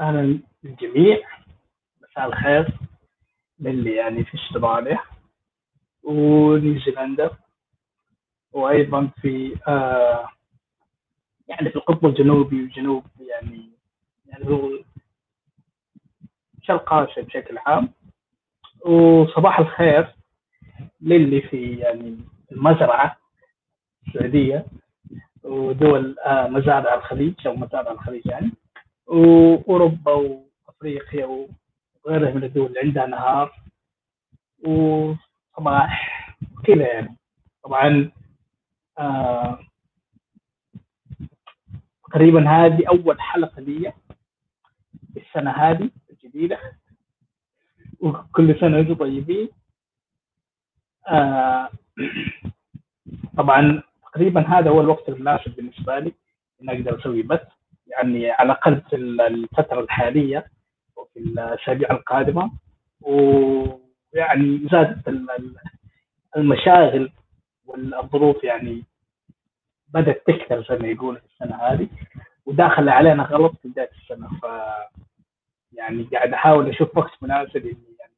أهلا للجميع، مساء الخير للي يعني في استراليا ونيوزيلندا وأيضا في يعني في القطب الجنوبي وجنوب يعني هو شرق آسيا بشكل عام. وصباح الخير للي في يعني المزرعة السعودية ودول مزارع الخليج أو مزارع الخليج يعني، وأوروبا وأفريقيا وغيرها من الدول اللي عندها نهار وصباح كذا يعني. طبعا تقريبا هذه أول حلقة لي السنة هذه الجديدة، وكل سنة وانتم طيبين. طبعا تقريبا هذا هو الوقت المناسب بالنسبة لي إن أقدر أسوي بث، يعني على الأقل في الفترة الحالية وفي الأسابيع القادمة، ويعني زادت المشاغل والظروف يعني بدأت تكثر زي ما يقول السنة هذه، وداخل علينا غلط في بداية السنة. ف يعني قاعد أحاول أشوف وقت مناسب إني يعني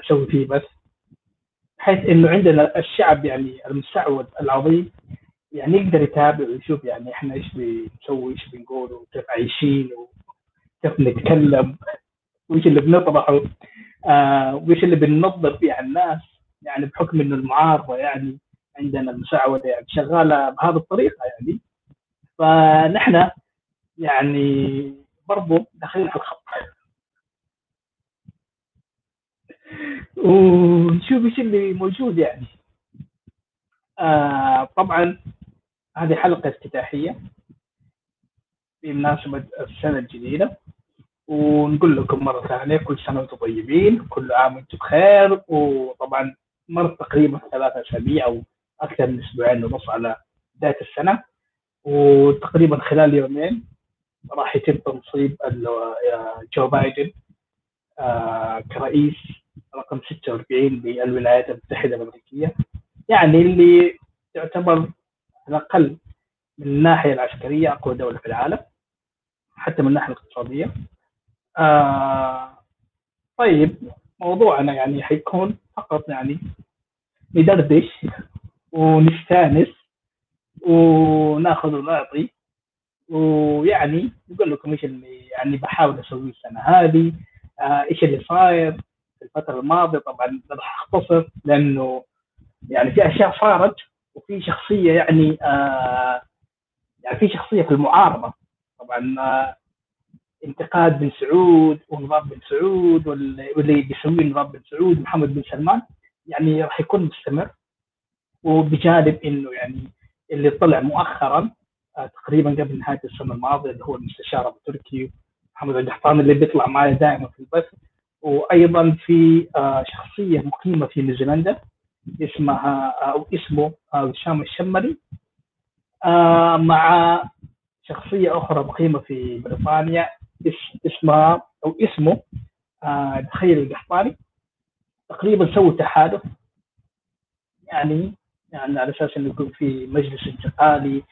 أسوي فيه بث، بحيث إنه عندنا الشعب يعني المستعود العظيم يعني يقدر يتابع ويشوف يعني إحنا إيش بنسوي، إيش بنقول، وكيف عايشين، وكيف نتكلم، وإيش اللي بنطرحه، وإيش اللي بننظر فيه على الناس، يعني بحكم إنه المعارضة يعني عندنا المساعدة يعني شغالة بهذه الطريقة يعني. فنحن يعني برضو داخلين في الخط ونشوف إيش اللي موجود يعني. طبعا هذه حلقة افتتاحية بمناسبة السنة الجديدة، ونقول لكم مرة ثانية كل سنة وانتم طيبين، كل عام وانتم بخير. وطبعا مرت تقريبا 3 أسابيع أو أكثر من 2.5 أسبوع على بداية السنة، وتقريبا خلال 2 يومين راح يتم تنصيب جو بايدن كرئيس رقم 46 للولايات المتحدة الأمريكية، يعني اللي تعتبر على الأقل من الناحية العسكرية أقوى دولة في العالم، حتى من الناحية الاقتصادية. طيب موضوعنا يعني حيكون فقط يعني ندردش ونستانس وناخذ ونعطي، ويعني نقول لكم ايش اللي يعني بحاول اسويه السنة هذه، ايش اللي صاير في الفترة الماضية. طبعا راح اختصر لانه يعني في اشياء صارت، وفي شخصية يعني يعني في شخصية في المعارضة طبعا، انتقاد بن سعود ونظام بن سعود واللي بيسميه نظام بن سعود محمد بن سلمان، يعني راح يكون مستمر. وبجانب انه يعني اللي طلع مؤخرا تقريبا قبل نهاية السنة الماضية اللي هو المستشار أبو تركي محمد بن دحان اللي بيطلع معي دائما في البث، وأيضا في شخصية مقيمة في نيوزيلندا اسمه يسام الشمري، مع شخصية أخرى مقيمة في بريطانيا اسمه دخيل القحطاني. تقريبا سووا تحالف يعني على أساس إنه يكون في مجلس انتقالي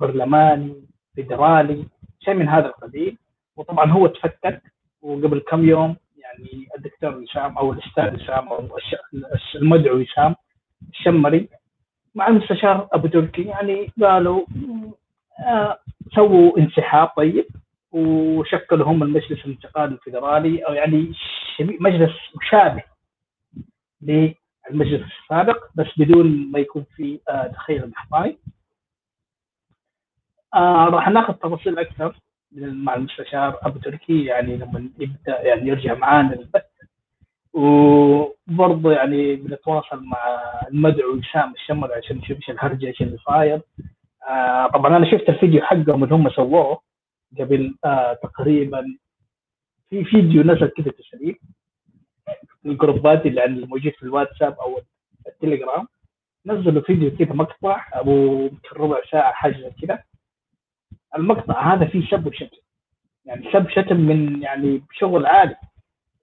برلماني فيدرالي شيء من هذا القبيل. وطبعا هو تفتت، وقبل كم يوم يعني الدكتور يسام او الاستاذ يسام او المدعو يسام الشمري مع المستشار ابو تركي يعني قالوا سووا انسحاب، طيب، وشكلوا هم المجلس الانتقالي الفيدرالي، او يعني مجلس مشابه للمجلس السابق بس بدون ما يكون في دخيل القحطاني. راح ناخذ تفاصيل اكثر مع المستشار ابو تركي يعني لما يبدا يعني يرجع معانا البث، وبرضه يعني بنتواصل مع المدعو يسام الشمري عشان نشوف ايش الهرجه، ايش اللي صاير. طبعا انا شفت الفيديو حقهم اللي هم سووه قبل تقريبا، في فيديو نزل كذا تسريب في الجروبات اللي الموجود في الواتساب او التليجرام، نزلوا فيديو كذا مقطع ابو 1/4 ساعة حاجه كذا. المقطع هذا فيه سب وشتم، يعني سب شتم من يعني بشغل عالي،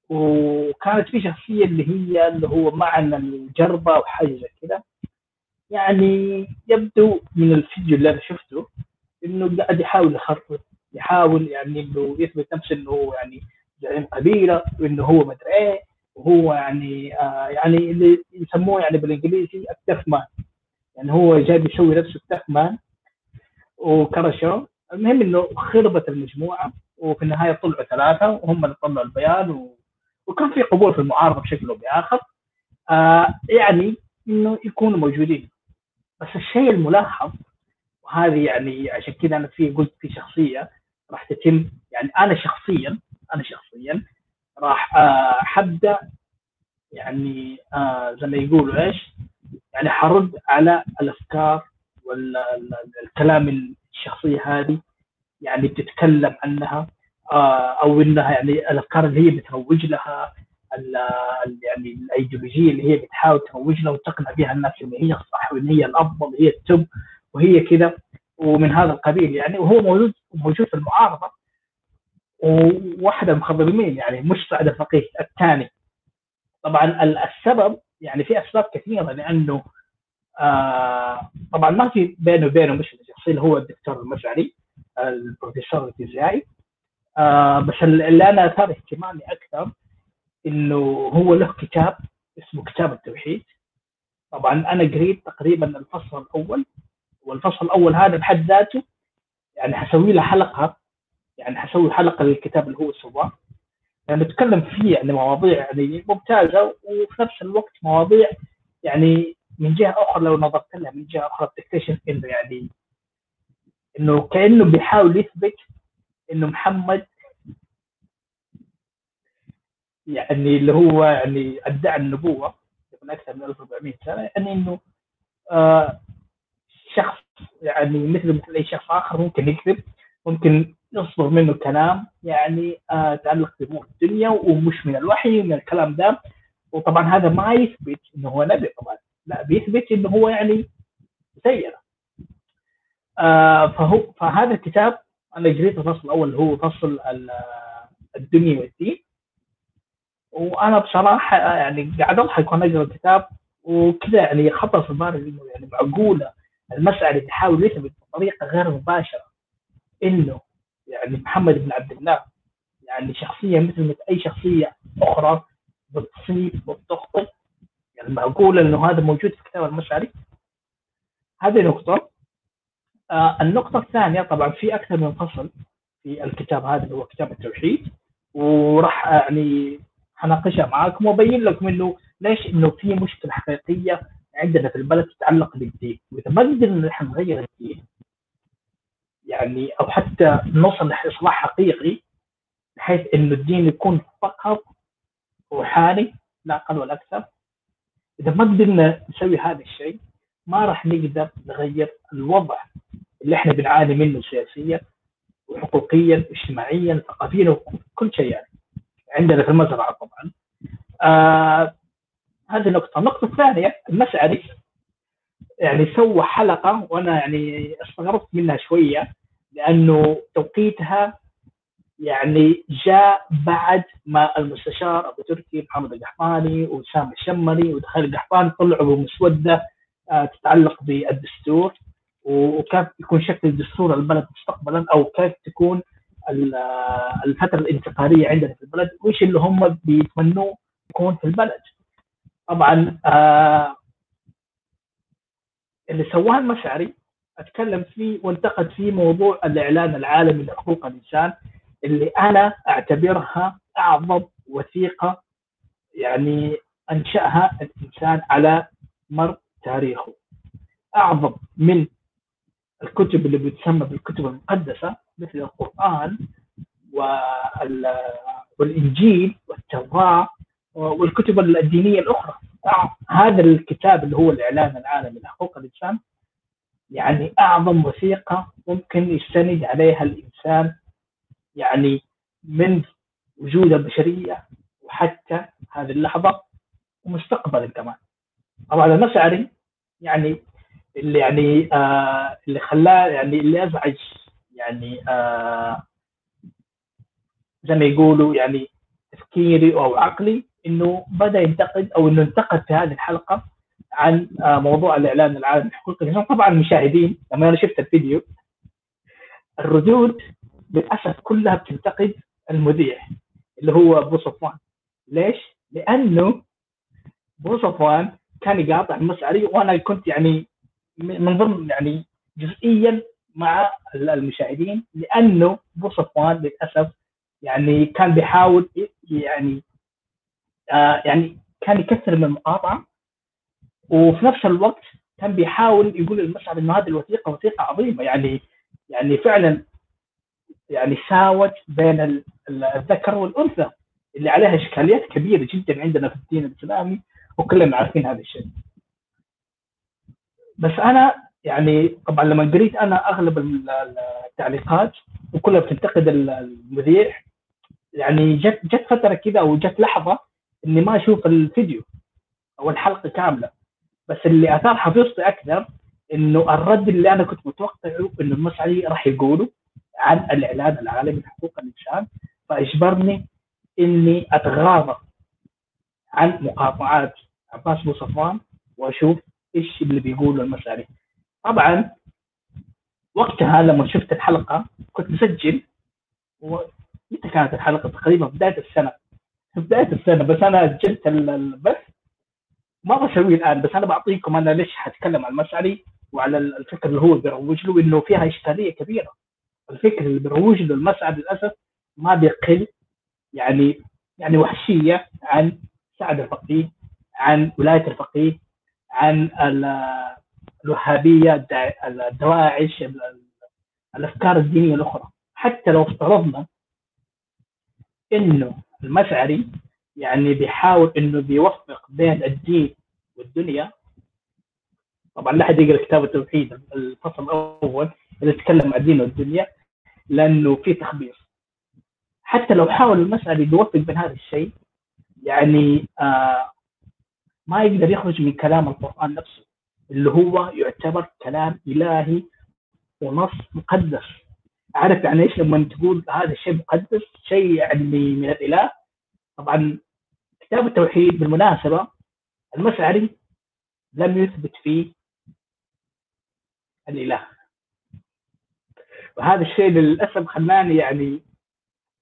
وكانت في شخصية اللي هو معنى الجربة وحاجة زي كذا. يعني يبدو من الفيديو اللي أنا شفته إنه قاعد يحاول يخرب يحاول يعني انه يثبت نفسه انه يعني زعيم قبيله وانه هو ما ادري ايه، وهو يعني يعني اللي يسموه يعني بالانجليزي التخمان، يعني هو جاي يسوي نفسه التخمان وكرشه. المهم انه خربت المجموعه، وفي النهايه طلعوا ثلاثه وهم اللي طلعوا البيان، وكان في قبول في المعارضه بشكل او باخر، يعني انه يكونوا موجودين. بس الشيء الملاحظ، وهذه يعني عشان كذا انا في قلت في شخصيه راح تتم، يعني انا شخصيا راح حبدا يعني زي ما يقولوا ايش، يعني حرد على الافكار والكلام الشخصيه هذه يعني بتتكلم عنها، او انها يعني الافكار اللي هي بتروج لها، يعني الايديولوجيه اللي هي بتحاول تروج لها وتقنع بها الناس ان هي الصح وان هي الافضل وهي التوب وهي كذا ومن هذا القبيل يعني. وهو موجود في المعارضه، وواحده مخضرمين يعني مش سعد الفقيه الثاني. طبعا السبب يعني في اسباب كثيره، لانه طبعا ما في بينه وبينه مش شخصي، هو الدكتور المشعري البروفيسور الفيزيائي، بس اللي انا اثار اهتمامي اكثر انه هو له كتاب اسمه كتاب التوحيد. طبعا انا قريت تقريبا الفصل الاول، والفصل الاول هذا بحد ذاته يعني حسوي له حلقه، يعني حسوي حلقه للكتاب اللي هو سواه، يعني نتكلم فيه يعني مواضيع يعني ممتازه، وفي نفس الوقت مواضيع يعني من جهه اخرى لو نظرت لها من جهه اخرى بتكتشف انه يعني انه كانه بيحاول يثبت انه محمد يعني اللي هو يعني ادعى النبوه من اكثر من 1400 سنه، يعني انه شخص يعني مثل اي شخص اخر ممكن يكذب، ممكن يصدر منه كلام يعني تعلق بامور الدنيا ومش من الوحي ومن الكلام ده. وطبعا هذا ما يثبت انه هو نبي، طبعا لا، بيثبت انه هو يعني سيئ. فهذا الكتاب انا قريت الفصل الاول اللي هو فصل الدنيا والدين، وانا بصراحه يعني قاعد اضحك وانا اقرا الكتاب وكذا، يعني خطر في بالي انه يعني معقوله المساله تحاول يثبت بطريقه غير مباشره انه يعني محمد بن عبد الله يعني شخصيه مثل اي شخصيه اخرى بتصيب وبتخطئ، يعني معقوله انه هذا موجود في كتاب المشعري. هذه نقطه. النقطة الثانية، طبعا في أكثر من فصل في الكتاب هذا اللي هو كتاب التوحيد، وراح يعني حناقشها معاكم وأبين لكم إنه ليش إنه في مشكلة حقيقية عندنا في البلد تتعلق بالدين، وإذا ما قدرنا نحن نغير الدين يعني أو حتى نوصل لإصلاح حقيقي بحيث إنه الدين يكون فقط روحاني لا أقل ولا أكثر، إذا ما قدرنا نسوي هذا الشيء ما راح نقدر نغير الوضع اللي احنا بنعاني منه سياسيا وحقوقيا واجتماعيا ثقافيا وكل شيء يعني عندنا في المزرعه. طبعا هذه نقطه. النقطه الثانيه، المسعري يعني سوى حلقه وانا يعني استغربت منها شويه، لانه توقيتها يعني جاء بعد ما المستشار ابو تركي محمد القحطاني ويسام الشمري ودخيل القحطان طلعوا بمسوده تتعلق بالدستور، وكيف يكون شكل دستور البلد مستقبلا، او كيف تكون الفتره الانتقاليه عندنا في البلد، وايش اللي هم بيتمنوه يكون في البلد. طبعا اللي سواه المشعري اتكلم فيه وانتقد فيه موضوع الاعلان العالمي لحقوق الانسان، اللي انا اعتبرها اعظم وثيقه يعني انشاها الانسان على مر تاريخه، اعظم من الكتب اللي بتسمى بالكتب المقدسه مثل القرآن والإنجيل والتوراة والكتب الدينيه الاخرى. هذا الكتاب اللي هو الاعلان العالمي لحقوق الانسان يعني اعظم وثيقه ممكن يستند عليها الانسان يعني من وجود البشريه وحتى هذه اللحظه ومستقبلا كمان. طبعا المشعري يعني اللي يعني اللي خلاه يعني اللي ازعج يعني زي ما يقولوا يعني تفكيري او عقلي، انه بدا ينتقد او انه انتقد في هذه الحلقه عن موضوع الاعلان العالمي لحقوق الانسان. طبعا المشاهدين لما انا شفت الفيديو الردود للاسف كلها بتنتقد المذيع اللي هو بوصفوان. ليش؟ لانه بوصفوان كان يقاطع المسعري، وانا كنت يعني من ضمن يعني جزئيا مع المشاهدين، لانه بوصفوان للاسف يعني كان بيحاول يعني يعني كان يكثر من المقاطعه، وفي نفس الوقت كان بيحاول يقول المشهد انه هذه الوثيقه وثيقه عظيمه، يعني فعلا يعني ساوت بين الذكر والانثى اللي عليها اشكاليات كبيره جدا عندنا في الدين الاسلامي، وكلنا عارفين هذا الشيء. بس انا يعني طبعا لما قريت انا اغلب التعليقات وكلها بتنتقد المذيع، يعني جت فتره كذا او جت لحظه اني ما اشوف الفيديو او الحلقه كامله، بس اللي اثار حفيظتي اكثر انه الرد اللي انا كنت متوقعه انه المسعري راح يقوله عن الاعلان العالمي لحقوق الانسان، فاجبرني اني اتغاضى عن مقاطعات عباس بوصفوان واشوف ايش اللي بيقوله المسعري. طبعا وقتها لما شفت الحلقه كنت مسجل، ومتى كانت الحلقه؟ تقريبا بدايه السنه، بس انا اجلت البث، ما بسويه الان، بس انا بعطيكم انا ليش حتكلم عن المسعري وعلى الفكر اللي هو بيروج له، انه فيها اشكاليه كبيره. الفكر اللي بيروج له المسعري للاسف ما بيقل يعني وحشيه عن سعد الفقيه، عن ولايه الفقيه، عن الوهابيه، الدواعش، الافكار الدينيه الاخرى. حتى لو افترضنا انه المسعري يعني بيحاول انه بيوفق بين الدين والدنيا، طبعا لا حد يقرا كتاب التوحيد الفصل الاول اللي يتكلم عن الدين والدنيا لانه في تخبيص. حتى لو حاول المسعري يوفق بين هذا الشيء، يعني ما يقدر يخرج من كلام القرآن نفسه اللي هو يعتبر كلام الهي ونص مقدس. عارف يعني ايش لما تقول هذا الشيء مقدس، شيء يعني من الاله؟ طبعا كتاب التوحيد بالمناسبة المسعري لم يثبت فيه الإله، وهذا الشيء للأسف خلاني يعني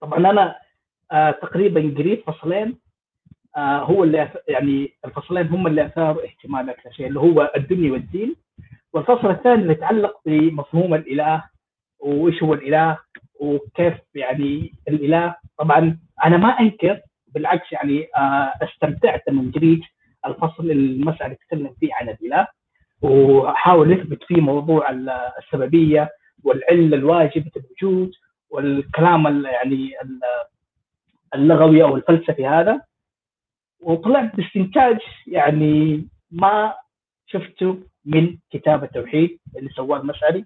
طبعا أنا تقريبا قريت فصلين، هو اللي يعني الفصلين هم اللي أثاروا اهتمامي أكثر شيء، اللي هو الدنيا والدين، والفصل الثاني اللي يتعلق بمفهوم الإله وإيش هو الإله وكيف يعني الإله. طبعا أنا ما أنكر، بالعكس يعني استمتعت من قريت الفصل المسعري تكلم فيه عن الاله، وحاول يثبت فيه موضوع السببيه والعله الواجبه الوجود والكلام يعني اللغوي او الفلسفي هذا، وطلعت باستنتاج يعني ما شفته من كتاب التوحيد اللي سواه المسعري.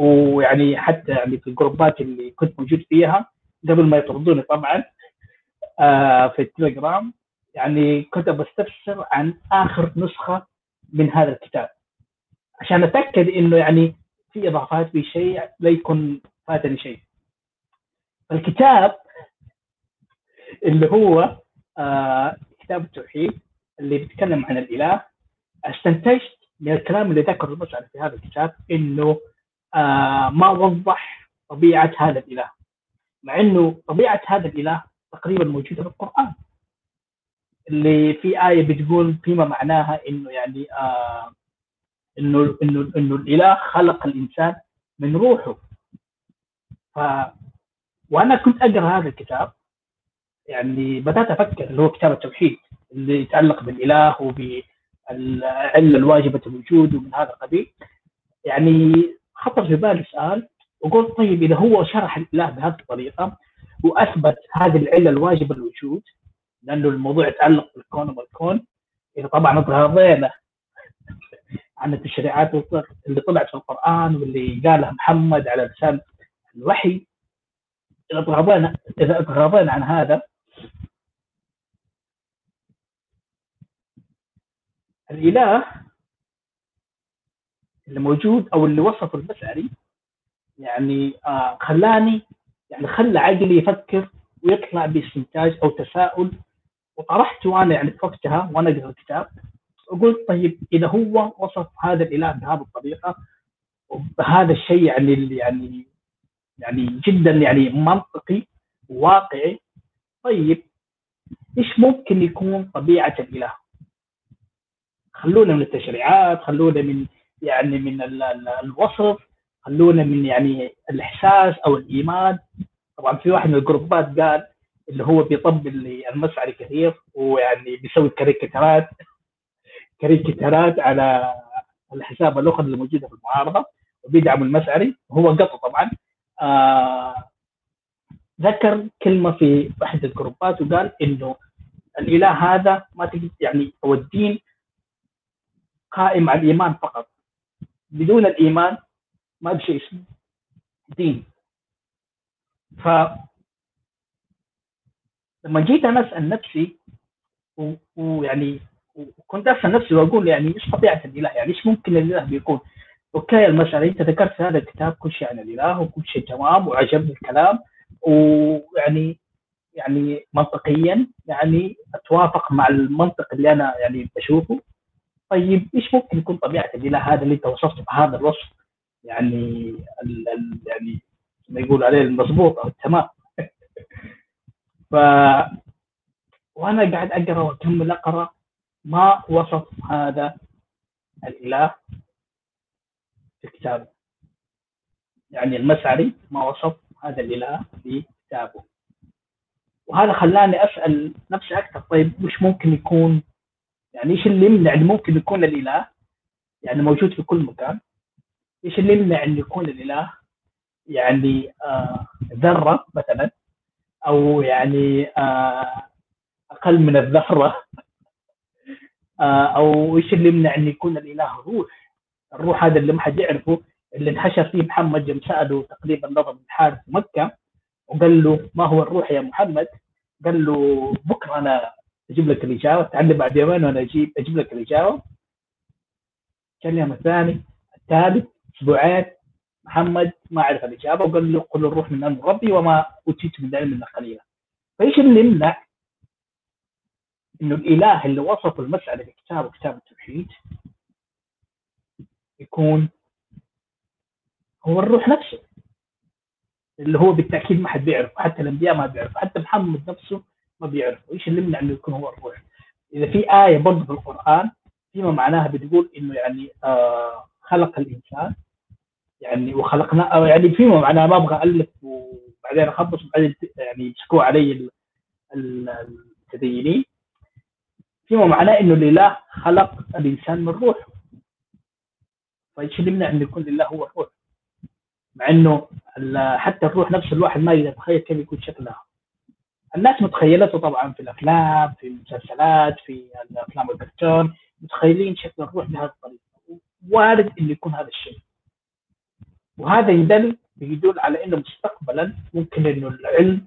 ويعني حتى يعني في الجروبات اللي كنت موجود فيها قبل ما يطردوني طبعا في التليجرام، يعني كنت بستفسر عن اخر نسخه من هذا الكتاب عشان اتاكد انه يعني في اضافات في شيء لا يكون فاتني شيء. الكتاب اللي هو كتاب التوحيد اللي بيتكلم عن الاله، استنتجت من الكلام اللي ذكره المسعري في هذا الكتاب انه ما وضح طبيعه هذا الاله، مع انه طبيعه هذا الاله تقريبا موجوده في القران، اللي في ايه بتقول فيما معناها انه يعني انه الاله خلق الانسان من روحه. وانا كنت اقرا هذا الكتاب، يعني بدات افكر اللي هو كتاب التوحيد اللي يتعلق بالاله وبالعله الواجبه الوجود ومن هذا القبيل، يعني خطر في بالي سؤال وقلت طيب اذا هو شرح الاله بهذه الطريقه واثبت هذه العله الواجبه للوجود، لانه الموضوع يتعلق بالكون والكون، اذا طبعا اتغاضينا عن التشريعات اللي طلعت في القران واللي قالها محمد على لسان الوحي، اذا اتغاضينا عن هذا، الاله اللي موجود او اللي وصفه البشري يعني خلاني يعني خلى عقلي يفكر ويطلع باستنتاج او تساؤل. وطرحته انا يعني في وقتها وانا اقرا الكتاب، وقلت طيب اذا هو وصف هذا الاله بهذه الطريقه وبهذا الشيء يعني اللي يعني يعني جدا يعني منطقي واقعي. طيب ايش ممكن يكون طبيعة الإله؟ خلونا من التشريعات، خلونا من يعني من الوصف، خلونا من يعني الإحساس أو الإيمان. طبعا في واحد من الجروبات قال اللي هو بيطبل المسعري كثير ويعني بيسوي كاريكاتيرات على الحساب الأخرى اللي موجودة في المعارضة وبيدعم المسعري، وهو قطع طبعا. ذكر كلمة في أحد الجروبات وقال إنه الإله هذا ما تجد يعني، أو الدين قائم على الإيمان فقط، بدون الإيمان ما بشيء اسمه دين. فلما جيت أنا أسأل نفسي ويعني وكنت أسأل نفسي وأقول يعني إيش طبيعة الإله، يعني إيش ممكن الإله بيكون؟ أوكي المسألة أنت ذكرت في هذا الكتاب كل شيء عن الإله وكل شيء تمام وعجبني الكلام، ويعني يعني منطقيا يعني أتوافق مع المنطق اللي أنا يعني بشوفه. طيب إيش ممكن يكون طبيعة الإله هذا اللي أنت وصفته بهذا الوصف يعني يعني ما يقول عليه المضبوط أو التمام؟ وأنا قاعد أقرأ وأكمل أقرأ ما وصف هذا الإله في كتابه، يعني المسعري ما وصف هذا الإله في كتابه، وهذا خلاني أسأل نفسي أكثر. طيب وش ممكن يكون، يعني إيش اللي يمنع إن ممكن يكون الإله يعني موجود في كل مكان؟ إيش اللي يمنع إن يكون الإله يعني ذرة مثلا، أو يعني أقل من الذرة، أو إيش اللي يمنع إن يكون الإله روح؟ الروح هذا اللي ما حد يعرفه، اللي انحشر فيه محمد جم سأله تقريبا نظم الحارث في مكة وقال له ما هو الروح يا محمد؟ قال له بكرة أنا أجيب لك الإجابة، تعلم بعد يومين وأنا أجيب لك الإجابة. كان اليوم الثاني الثالث أسبوعين محمد ما عرف الإجابة، وقال له قل الروح من أمر ربي وما أوتيت من العلم إلا قليلا. فإيش اللي يمنع إنه الإله اللي وصف المسألة في كتابه كتاب التوحيد يكون هو الروح نفسه، اللي هو بالتأكيد ما حد بيعرف، حتى الأنبياء ما بيعرف، حتى محمد نفسه ما بيعرف. إيش اللي يمنع إنه يكون هو الروح؟ إذا في آية برضه في القرآن فيما معناها بتقول إنه يعني خلق الإنسان يعني وخلقنا، أو يعني فيما معناها ما أبغى ألف وبعدين أخبص وبعدين يعني يشكوا علي المتدينين، فيما معناه إنه الإله خلق الإنسان من روحه. فايش اللي يمنع ان يكون لله هو الروح؟ مع انه حتى الروح نفس الواحد ما يتخيل كيف يكون شكلها. الناس متخيلته طبعا في الافلام، في المسلسلات، في الافلام والكرتون، متخيلين شكل الروح بهذه الطريقه، وارد ان يكون هذا الشيء. وهذا يدل على انه مستقبلا ممكن انه العلم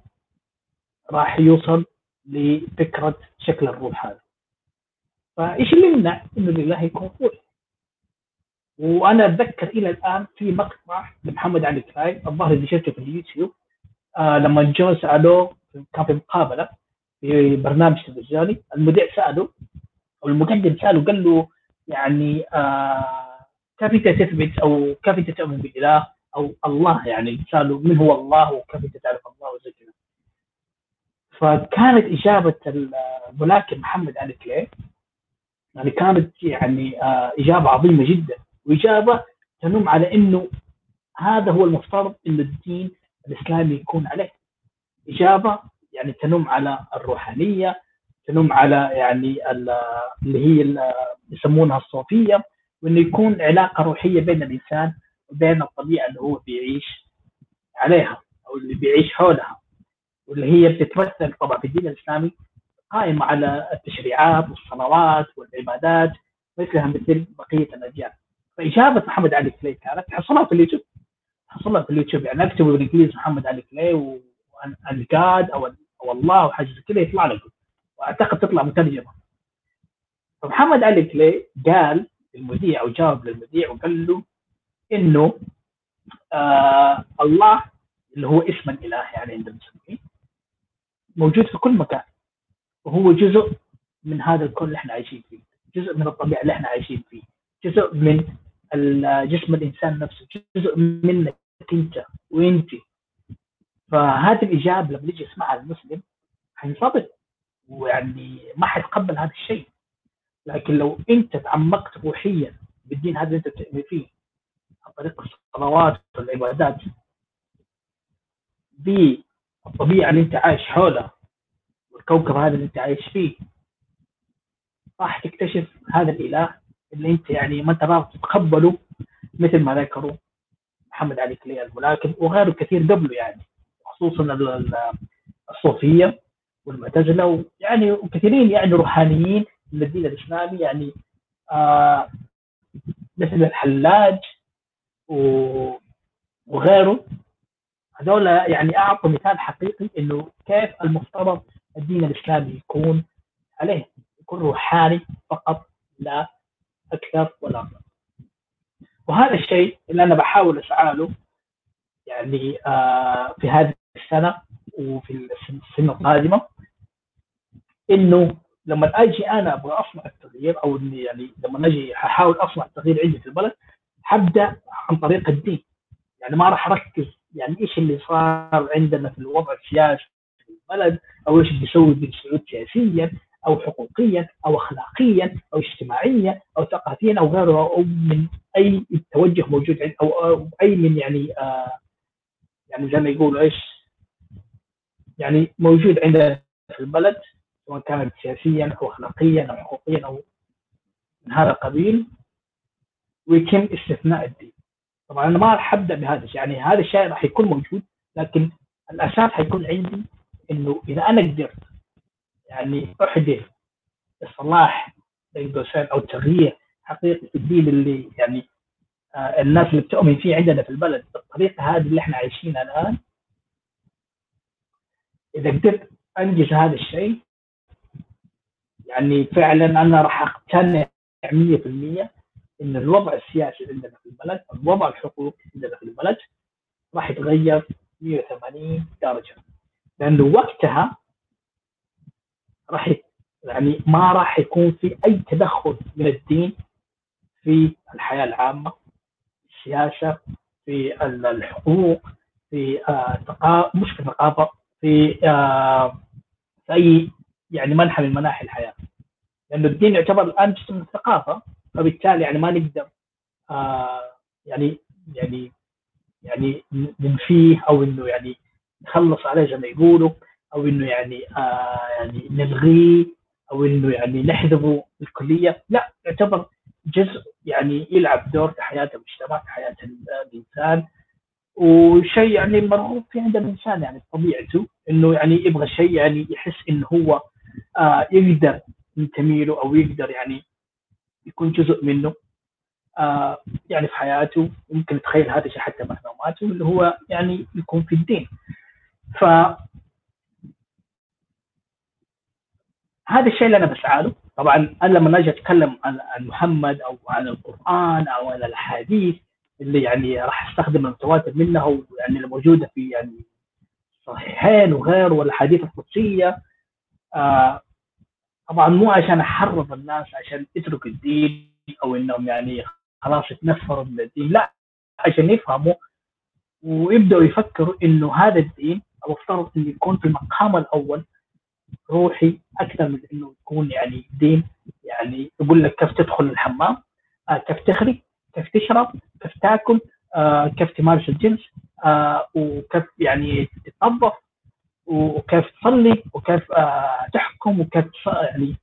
راح يوصل لفكره شكل الروح هذا. فايش اللي يمنع انه لله يكون روح؟ وانا اتذكر الى الان في مقطع لمحمد علي كلاي الظاهر اللي شفته في اليوتيوب، لما جو سالوه كان في مقابله في برنامج تلفزيوني، المذيع ساله او المقدم ساله قال له يعني كيف تثبت او كيف تؤمن بالاله او الله، يعني ساله من هو الله وكيف تعرف الله وزي كذا. فكانت اجابه الملاكم محمد علي كلاي يعني كانت يعني اجابه عظيمه جدا، وإجابة تنم على أنه هذا هو المفترض أن الدين الإسلامي يكون عليه. إجابة يعني تنم على الروحانية، تنم على يعني اللي هي اللي يسمونها الصوفية، وأنه يكون علاقة روحية بين الإنسان وبين الطبيعة اللي هو بيعيش عليها أو اللي بيعيش حولها، واللي هي بتتمثل طبعا في الدين الإسلامي قائمة على التشريعات والصلوات والعبادات مثلها مثل بقية الأديان. فإجابة محمد علي كلاي كانت حصلها في اليوتيوب، حصلها في اليوتيوب، يعني أكتب بالإنجليزي محمد علي كلاي والجاد أو الله وحاجة كذا يطلع لكم، وأعتقد تطلع مترجمة. فمحمد علي كلاي قال للمذيع أو جاوب للمذيع وقال له إنه الله اللي هو اسم الإله يعني عند المسلمين موجود في كل مكان، وهو جزء من هذا الكون اللي إحنا عايشين فيه، جزء من الطبيعة اللي إحنا عايشين فيه، جزء من جسم الإنسان نفسه، جزء منك أنت وأنت فهذا الإجابة لما يجي يسمعها المسلم حينصدم ويعني ما حيتقبل هذا الشيء. لكن لو أنت تعمقت روحيا بالدين هذا اللي أنت بتؤمن فيه عن طريق الصلوات والعبادات بالطبيعة اللي أنت عايش حولها والكوكب هذا اللي أنت عايش فيه، راح تكتشف هذا الإله اللي أنت يعني ما أنت راح تتقبله، مثل ما ذكروا محمد علي كلي الملاكم وغيره كثير قبله، يعني خصوصا الصوفية والمعتزلة ويعني وكثيرين يعني روحانيين من الدين الإسلامي، يعني مثل الحلاج وغيره. هذول يعني أعطوا مثال حقيقي إنه كيف المفترض الدين الإسلامي يكون عليه، يكون روحاني فقط لا أكثر ولا أقل. وهذا الشيء اللي أنا بحاول أسعاله يعني في هذه السنة وفي السنة القادمة، إنه لما أجي أنا أبغى أصنع التغيير، أو يعني لما أجي أحاول أصنع التغيير عندي في البلد، هبدأ عن طريق الدين. يعني ما راح أركز يعني إيش اللي صار عندنا في الوضع السياسي في البلد، أو إيش بيسوي الدين السعودي سياسيا أو حقوقيا أو أخلاقيا أو اجتماعيا أو ثقافيا أو غيره، أو من أي توجه موجود عند أو أي من يعني يعني زي ما يقولوا إيش يعني موجود عندنا في البلد، سواء كانت سياسيا أو أخلاقيا أو حقوقيا أو من هذا القبيل، ويتم استثناء الدين. طبعا أنا ما راح أبدأ بهذا الشيء، يعني هذا الشيء راح يكون موجود، لكن الأساس حيكون عندي إنه إذا أنا قدرت يعني أحدث الصلاح أو تغيير حقيقي في الدين اللي يعني الناس اللي بتؤمن فيه عندنا في البلد بالطريقة هذه اللي احنا عايشينها الآن، إذا قدرت أنجز هذا الشيء يعني فعلا أنا راح أقتنع 100% إن الوضع السياسي عندنا في البلد، الوضع الحقوقي عندنا في البلد راح يتغير 180 درجة، لأنه وقتها راح يعني ما راح يكون في أي تدخل من الدين في الحياة العامة، السياسة، في الحقوق، في مش في الثقافة، في أي يعني منحى من مناحي الحياة، لأنه الدين يعتبر الآن جزء من الثقافة، فبالتالي يعني ما نقدر يعني ننفيه أو إنه يعني نخلص عليه زي ما يقولوا، أو إنه يعني نلغيه، أو إنه يعني نحذفه بالكلية. لا، يعتبر جزء يعني يلعب دور في حياة المجتمع، في حياة الإنسان، وشيء يعني مرغوب في عند الإنسان يعني طبيعته، إنه يعني يبغى شيء يعني يحس إنه هو يقدر ينتمي له، أو يقدر يعني يكون جزء منه يعني في حياته. ممكن نتخيل هذا الشيء حتى مع ماتو اللي هو يعني يكون في الدين. ف هذا الشيء اللي أنا بسعاله. طبعا أنا لما أجي أتكلم عن محمد أو عن القرآن أو عن الحديث اللي يعني راح أستخدم المتواتر منها ويعني الموجودة في يعني صحيحين وغيره، والحديث القدسية، طبعا مو عشان أحرض الناس عشان يترك الدين أو إنهم يعني خلاص يتنفروا من الدين، لا، عشان يفهموا ويبدأوا يفكروا إنه هذا الدين أو افترض إنه يكون في المقام الأول روحي اكثر من انه يكون يعني دين يعني يقول لك كيف تدخل الحمام، كيف تخرج، كيف تشرب، كيف تاكل، كيف تمارس الجنس، وكيف يعني تتطبخ، وكيف تصلي، وكيف تحكم، وكيف يعني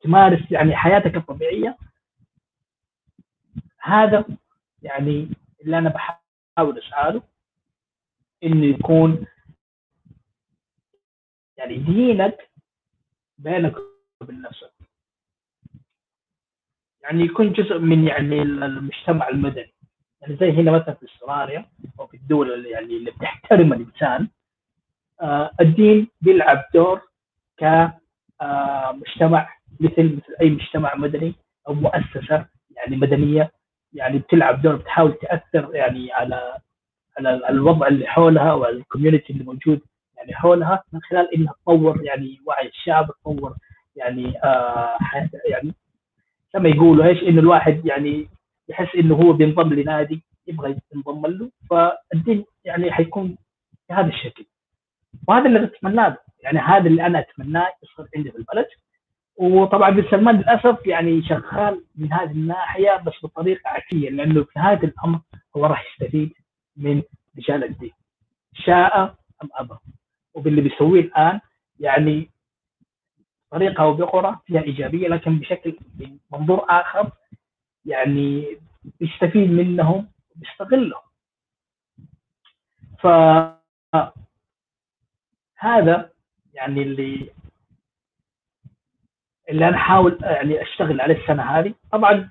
تمارس يعني حياتك الطبيعيه. هذا يعني اللي انا بحاول اسعاله، انه يكون يعني دينك بينك وبين نفسك، يعني يكون جزء من يعني المجتمع المدني، يعني زي هنا مثلا في استراليا أو في الدول اللي يعني اللي بتحترم الإنسان، الدين بيلعب دور كمجتمع مثل أي مجتمع مدني أو مؤسسة يعني مدنية، يعني بتلعب دور، بتحاول تأثر يعني على الوضع اللي حولها وعلى الكوميونتي اللي موجود يعني حولها، من خلال انها تطور يعني وعي الشعب، تطور يعني يعني كما يقولوا ايش، انه الواحد يعني يحس انه هو بينضم لنادي يبغى ينضم له، فالدين يعني حيكون بهذا الشكل. وهذا اللي اتمناه، يعني هذا اللي انا اتمناه يصير عندي في البلد. وطبعا بن سلمان للاسف يعني شغال من هذه الناحيه بس بطريقه عكسيه، لانه في هذا الامر هو راح يستفيد من رجال الدين شاء ام ابى، وباللي بيسويه الان يعني طريقه وبقرة فيها ايجابيه، لكن بشكل منظور اخر يعني بيستفيد منهم وبيستغلهم. فهذا يعني اللي انا احاول يعني اشتغل عليه السنه هذه. طبعا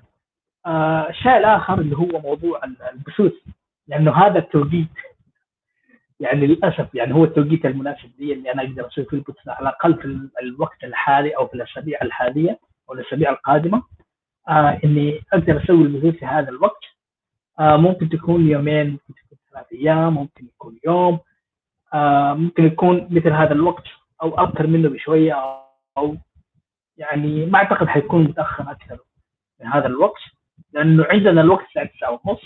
الشيء الاخر اللي هو موضوع البثوث، لانه هذا التوقيت يعني للاسف يعني هو التوقيت المناسب لي اللي انا اقدر اسوي فيه البثوث، على الاقل في الوقت الحالي او في الاسابيع الحاليه او الاسابيع القادمه، اني اقدر اسوي البثوث في هذا الوقت. ممكن تكون يومين، ممكن تكون 3 أيام، ممكن يكون يوم، ممكن يكون مثل هذا الوقت او اكثر منه بشويه، او يعني ما اعتقد حيكون متاخر اكثر من هذا الوقت، لانه عندنا الوقت الساعه 9:30،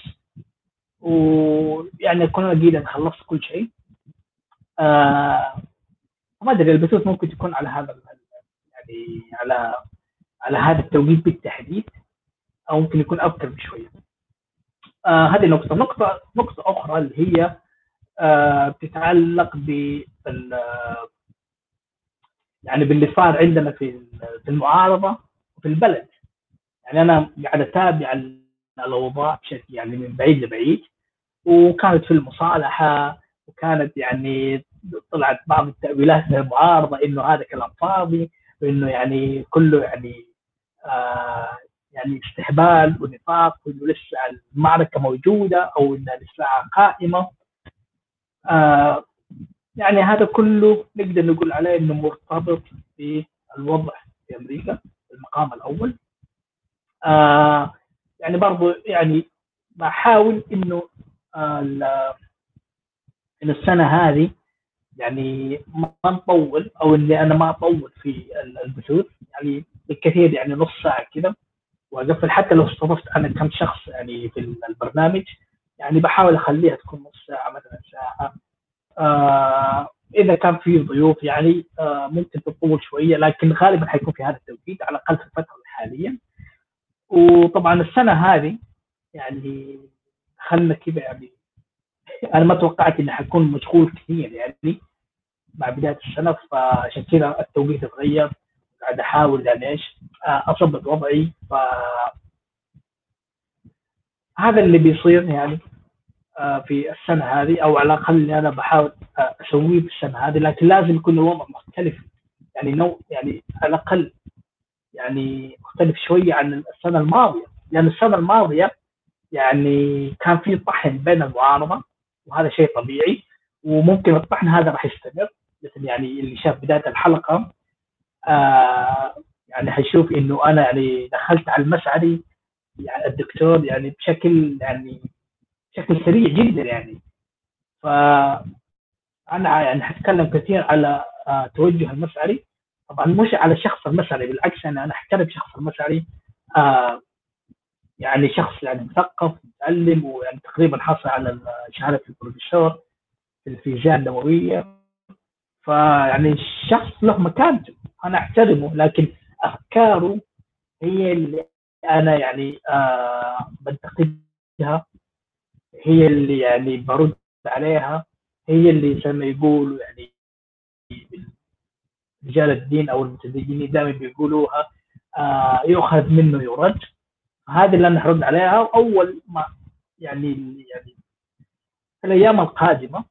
ويعني كنا قيل خلصت كل شيء. ما ادري البثوث ممكن تكون على هذا يعني على هذا التوقيت بالتحديد، او ممكن يكون اكثر بشويه. هذه نقطه اخرى اللي هي بتتعلق بال يعني باللي صار عندنا في المعارضه وفي البلد. يعني انا قاعد اتابع الاوضاع بشكل يعني من بعيد لبعيد، وكانت في المصالحه، وكانت يعني طلعت بعض التاويلات من المعارضه انه هذا كلام فاضي، وانه يعني كله يعني يعني استهبال ونفاق، وانه لسه المعركه موجوده، او انها لسه قائمه. يعني هذا كله نقدر نقول عليه انه مرتبط بالوضع في امريكا المقام الاول. يعني برضو يعني بحاول انه إن السنه هذه يعني ما نطول، او اللي انا ما اطول في البثوث، يعني بالكثير يعني نص ساعه كذا واقفل. حتى لو استضفت انا كم شخص يعني في البرنامج، يعني بحاول اخليها تكون نص ساعه مثلا ساعه. اذا كان في ضيوف يعني ممكن تطول شويه، لكن غالبا حيكون في هذا التوقيت على الاقل في الفتره الحاليه. وطبعا السنه هذه يعني خلنا كذا، يعني انا ما توقعت اني حكون مشغول كثير يعني مع بدايه السنه، فعشان كذا التوقيت اتغير. قاعد احاول يعني ايش اضبط وضعي، فهذا اللي بيصير يعني في السنه هذه، او على الاقل انا بحاول اسويه في السنه هذه. لكن لازم يكون الوضع مختلف، يعني يعني على الاقل يعني مختلف شويه عن السنه الماضيه، لان يعني السنه الماضيه يعني كان في طحن بين المعارضه، وهذا شيء طبيعي، وممكن الطحن هذا راح يستمر. مثل يعني اللي شاف بدايه الحلقه يعني حيشوف انه انا يعني دخلت على المسعري يعني الدكتور يعني بشكل سريع جدا يعني. فانا يعني حتكلم كثير على توجه المسعري، طبعا مش على شخص المسعري، بالعكس انا احترم شخص المسعري، يعني شخص يعني مثقف متعلم، ويعني تقريبا حصل على شهاده البروفيسور في الفيزياء النوويه، فيعني الشخص له مكانته انا احترمه، لكن افكاره هي اللي انا يعني بنتقدها، هي اللي يعني برد عليها، هي اللي زي ما يقولوا يعني رجال الدين او المتدينين دائما بيقولوها يؤخذ منه يرد. هذه اللي انا هرد عليها. واول ما يعني في الايام القادمه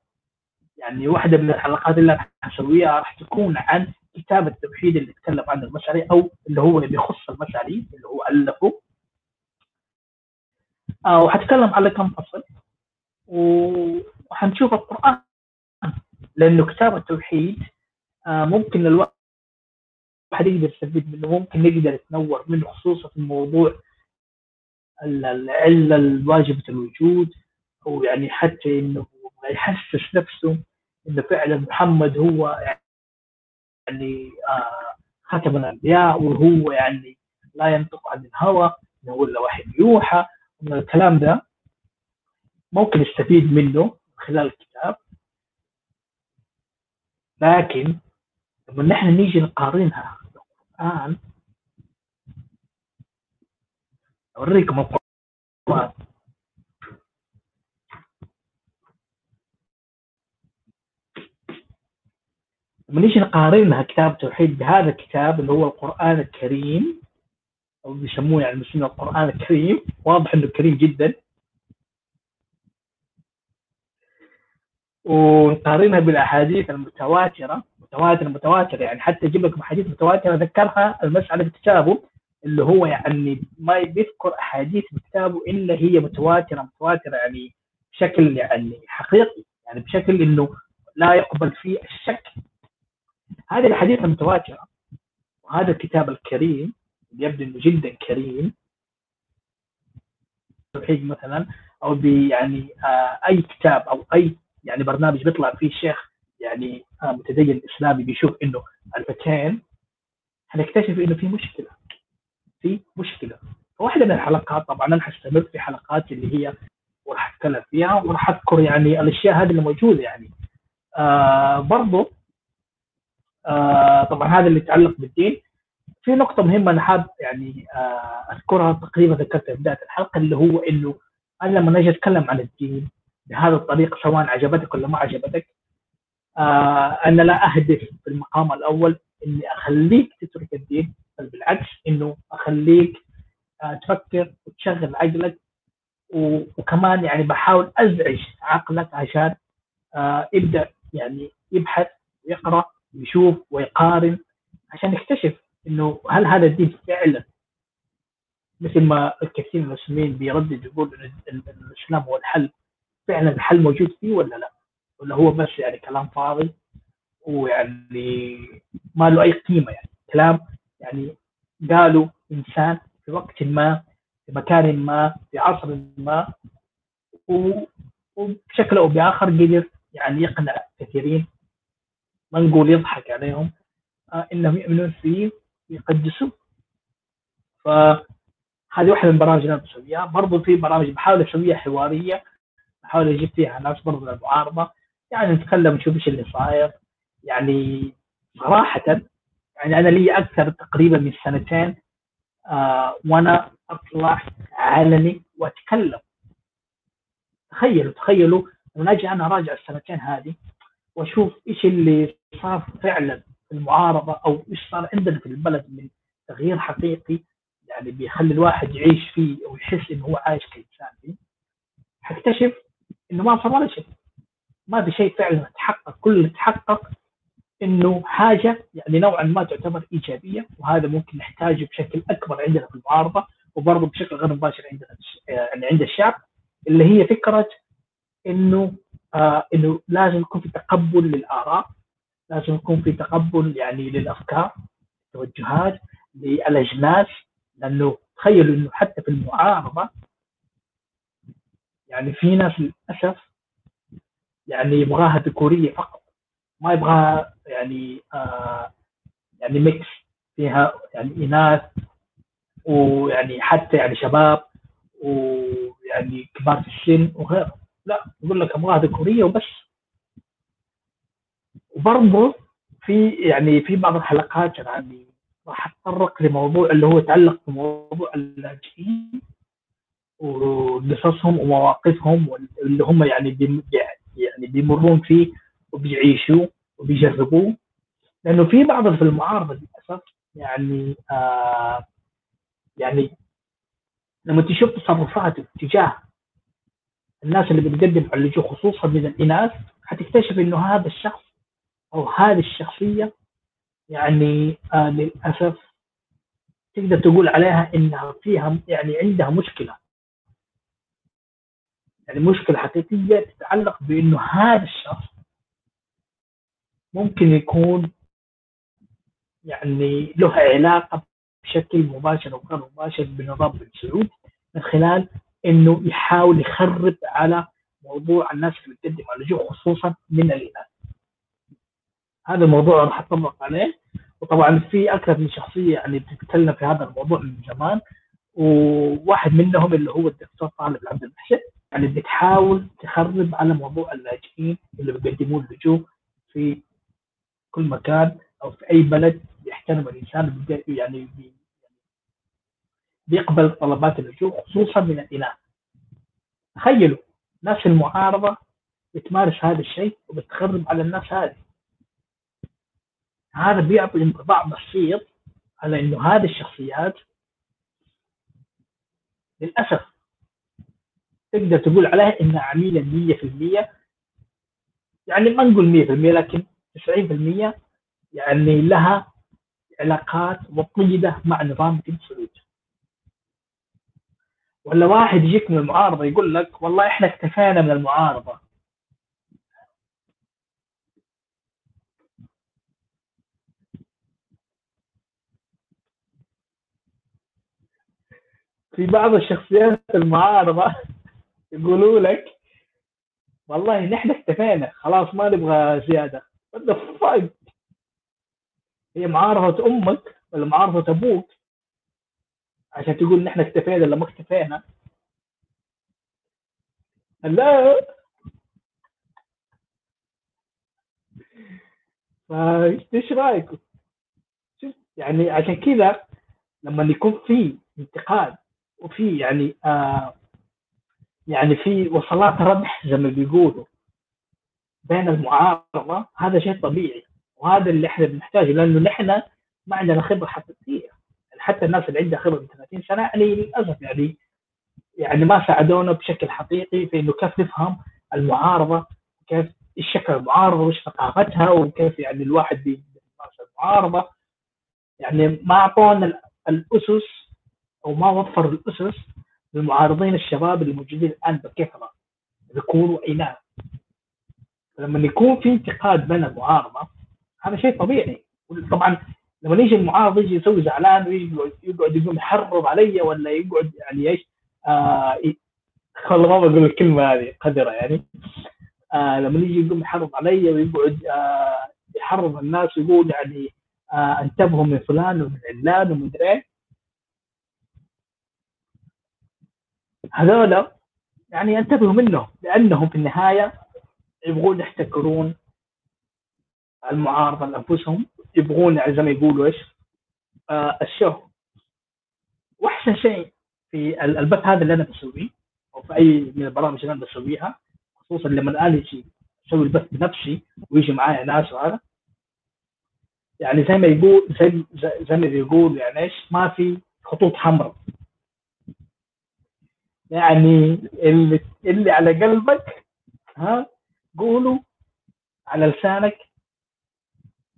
يعني واحده من الحلقات اللي انا حسويها راح تكون عن كتاب التوحيد اللي اتكلم عنه المسعري، او اللي هو اللي بيخص المسعري اللي هو الفه. وحتكلم على كم فصل، وحنشوف القرآن، لأنه كتاب التوحيد ممكن الواحد يقدر يستفيد منه، ممكن نقدر نتنور منه، خصوصا في موضوع العلة الواجبة الوجود، أو يعني حتى إنه يحسس نفسه إنه فعلا محمد هو يعني خاتم الأنبياء، وهو يعني لا ينطق عن الهوى، إنه هو إلا وحي يوحى. الكلام ده ممكن يستفيد منه خلال الكتاب. لكن لما نحن نيجي نقارنها القرآن، أوريكم القرآن لما نيجي نقارنها كتاب توحيد بهذا الكتاب اللي هو القرآن الكريم، أو بيسموه يعني المسلمين القرآن الكريم، واضح إنه كريم جدا، ونقارنها بالاحاديث المتواتره، متواتره يعني حتى يجيب لكم احاديث متواتره ذكرها المسألة في كتابه، اللي هو يعني ما بيذكر احاديث في كتابه الا هي متواتره يعني بشكل يعني حقيقي، يعني بشكل انه لا يقبل فيه الشك. هذه الاحاديث المتواتره وهذا الكتاب الكريم يبدو انه جدا كريم مثلا، او يعني اي كتاب او اي يعني برنامج بيطلع فيه شيخ يعني متدين اسلامي بيشوف انه الفتين، هنكتشف انه في مشكله، واحده من الحلقات طبعا انا حستمر في حلقات اللي هي وراح اتكلم فيها وراح اذكر يعني الاشياء هذه اللي موجوده يعني برضه طبعا هذا اللي يتعلق بالدين. في نقطه مهمه انا حاب يعني اذكرها، تقريبا ذكرتها في بدايه الحلقه، اللي هو انه انا لما اجي اتكلم عن الدين بهذا الطريقة سواء عجبتك ولا ما عجبتك، أنا لا أهدف في المقام الأول إني أخليك تترك الدين، بل بالعكس إنه أخليك تفكر وتشغل عقلك، وكمان يعني بحاول أزعج عقلك عشان يبدأ يعني يبحث ويقرأ ويشوف ويقارن، عشان يكتشف إنه هل هذا الدين فعلا مثل ما الكثير من المسلمين بيردد يقول الإسلام هو الحل، فعلا الحل موجود فيه ولا لا، ولا هو بس يعني كلام فاضي ويعني ما له اي قيمه، يعني كلام يعني قالوا انسان في وقت ما في مكان ما في عصر ما، وبشكل او باخر قدر يعني يقنع كثيرين، ما نقول يضحك عليهم، انهم يؤمنون فيه ويقدسوه. فهذه واحده من البرامج اللي بسويها. برضو في برامج بحاول اسويها حواريه، بحاول اجيب فيها ناس برضه المعارضه، يعني نتكلم نشوف ايش اللي صاير. يعني صراحه يعني انا لي اكثر تقريبا من سنتين وانا اطلع علني واتكلم. تخيلوا لما اجي انا اراجع السنتين هذه واشوف ايش اللي صار فعلا في المعارضه، او ايش صار عندنا في البلد من تغيير حقيقي يعني بيخلي الواحد يعيش فيه ويحس انه هو عايش كإنسان فيه، حكتشف انه ما صار ولا شيء، ما في شيء فعلا تحقق. كل اللي تحقق انه حاجه يعني نوعا ما تعتبر ايجابيه، وهذا ممكن نحتاجه بشكل اكبر عندنا في المعارضه، وبرضه بشكل غير مباشر عندنا يعني عند الشعب، اللي هي فكره انه لازم يكون في تقبل للاراء، لازم يكون في تقبل يعني للافكار، التوجهات، للاجناس. لانه تخيلوا انه حتى في المعارضه يعني في ناس للاسف يعني يبغاها ذكوريه فقط، ما يبغاها يعني يعني ميكس فيها يعني اناث ويعني حتى يعني شباب ويعني كبار في السن وغيره، لا يقول لك ابغاها ذكوريه وبس. وبرضه في بعض الحلقات يعني راح اتطرق لموضوع اللي هو يتعلق بموضوع اللاجئين وقصصهم ومواقفهم اللي هم يعني بيمرون فيه وبيعيشوه وبيجربوه. لانه في بعض في المعارضه للاسف يعني يعني لما تشوف تصرفاته تجاه الناس اللي بتقدم على اللجوء خصوصا من الاناث، حتكتشف انه هذا الشخص او هذه الشخصيه يعني للاسف تقدر تقول عليها انها فيها يعني عندها مشكله، يعني مشكلة حقيقية تتعلق بأنه هذا الشخص ممكن يكون يعني له علاقة بشكل مباشر أو غير مباشر بالنظام السعودي، من خلال أنه يحاول يخرب على موضوع الناس اللي بتقدم على اللجوء خصوصا من الإناث. هذا الموضوع راح أتطرق عليه، وطبعا في أكثر من شخصية يعني بتتكلم في هذا الموضوع من زمان، وواحد منهم اللي هو الدكتور طالب عبد المحسن يعني بتحاول تخرب على موضوع اللاجئين اللي بيقدمون اللجوء في كل مكان او في اي بلد بيحترم الانسان، يعني بيقبل طلبات اللجوء خصوصا من الإله. تخيلوا ناس المعارضة بتمارس هذا الشيء وبتخرب على الناس هذه. هذا بيعطي انطباع بسيط على انه هذه الشخصيات للأسف تقدر تقول عليها انها عميلة 100%، يعني ما نقول 100% لكن 90% يعني لها علاقات وطيدة مع نظام الدين السعودي. ولا واحد يجيك من المعارضة يقول لك والله احنا اكتفينا من المعارضة، في بعض الشخصيات المعارضة يقولوا لك والله نحن اكتفينا خلاص ما نبغى زيادة. هي معارضة أمك ولا معارضة أبوك عشان تقول نحن اكتفينا ولا ما اكتفينا؟ لا، فايش رأيكم؟ يعني عشان كذا لما يكون في انتقاد وفي يعني يعني في وصلات ربح زي ما بيقولوا بين المعارضة، هذا شيء طبيعي وهذا اللي احنا بنحتاجه، لانه نحن ما عندنا خبرة حقيقية. حتى الناس اللي عندها خبرة من 30 سنة يعني للأسف يعني ما ساعدونا بشكل حقيقي في انه كيف نفهم المعارضة، كيف الشكل المعارضة وش ثقافتها وكيف يعني الواحد بيمارس المعارضة. يعني ما اعطونا الأسس او ما وفر الأسس للمعارضين الشباب اللي موجودين الآن بكثرة يكونوا عينان. لما يكون في انتقاد بين المعارضة هذا شيء طبيعي. طبعا لما يجي المعارض يجي يسوي زعلان ويقعد يقوم يحرض علي ولا يقعد يعني ايش والله ما بقول الكلمه هذه قذره يعني لما يجي يقوم يحرض علي ويقعد يحرض الناس ويقول يعني انتبهوا من فلان ومن علان ومدري ايه، هذول يعني انتبهوا منهم لانهم في النهايه يبغون يحتكرون المعارضه لانفسهم، يبغون زي ما يقولوا ايش الشو. واحسن شيء في البث هذا اللي انا بسويه او في اي من البرامج اللي انا بسويها، خصوصا لما الان يجي اسوي البث بنفسي ويجي معايا ناس، وهذا يعني زي ما يقول زي ما بيقول يعني ايش ما في خطوط حمراء، يعني اللي على قلبك ها قوله على لسانك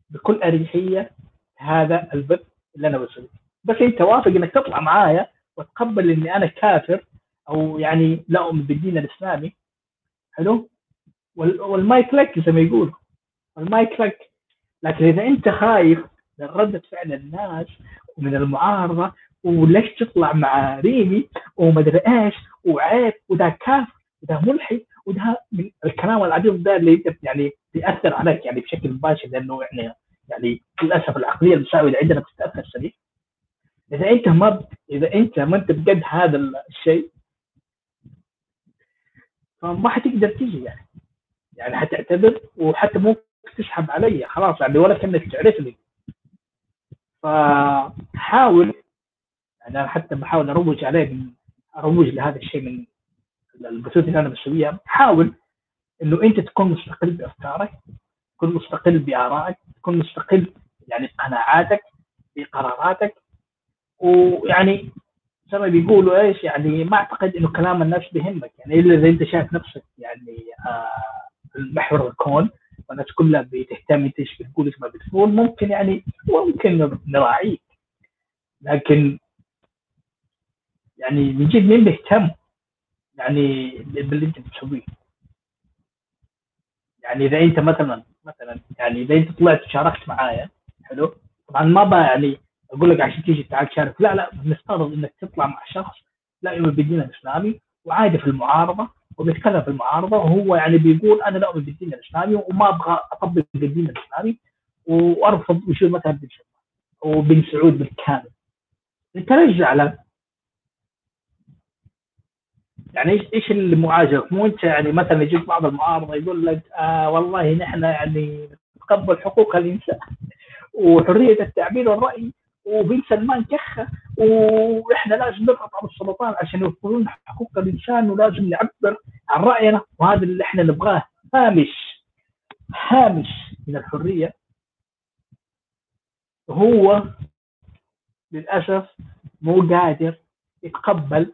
بكل أريحية. هذا البث اللي أنا بسويه، بس أنت وافق إنك تطلع معايا وتقبل إني أنا كافر أو يعني لا أؤمن بالدين الإسلامي، حلو؟ والمايك لك زي ما يقولوا، المايك لك. لكن إذا أنت خايف من ردة فعل الناس ومن المعارضة وليش تطلع مع ريمي ومدري إيش وعيب وده كافر وده ملحد وده من الكلام العديد ده اللي يعني يأثر عليك يعني بشكل مباشر، لأنه يعني للأسف العقلية المساوية اللي عندنا بتتأثر سريع. إذا أنت ما أنت بجد هذا الشيء فما حتقدر تيجي يعني حتعتذر وحتى ممكن تسحب علي خلاص يعني ولا كأنك تعرفني. فحاول يعني أنا حتى بحاول أروج لهذا الشيء من البثوث اللي أنا بسويها. حاول إنه أنت تكون مستقل بأفكارك، تكون مستقل بآرائك، تكون مستقل يعني بقناعاتك بقراراتك، ويعني زي ما بيقولوا إيش يعني ما أعتقد إنه كلام الناس بيهمك، يعني إلا إذا أنت شايف نفسك يعني محور الكون والناس كلها بتهتم أنت إيش بتقول إيش ما بتقول، ممكن يعني ممكن نراعيك. لكن يعني من جد مين بيهتم يعني باللي أنت بتسويه؟ يعني إذا أنت مثلا يعني إذا أنت طلعت شاركت معايا، حلو، طبعا ما بقى يعني أقول لك عشان تيجي تعال شارك، لا بنفترض إنك تطلع مع شخص لا يؤمن بالدين الإسلامي وعايد في المعارضة وبيتكلم في المعارضة وهو يعني بيقول أنا لا أؤمن بالدين الإسلامي وما أبغى أطبق الدين الإسلامي وأرفض وشو مثلا بن سلمان وبن سعود بالكامل. أنت رجع له يعني ايش اللي معاجرك؟ مو انت يعني مثلا يجيك بعض المعارضه يقول لك والله نحن يعني تتقبل حقوق الإنسان وحرية التعبير والرأي، وبن سلمان كخة وإحنا لازم نضغط على السلطان عشان يوفرون حقوق الإنسان ولازم نعبر عن رأينا، وهذا اللي إحنا نبغاه. هامش من الحرية هو للأسف مو قادر يتقبل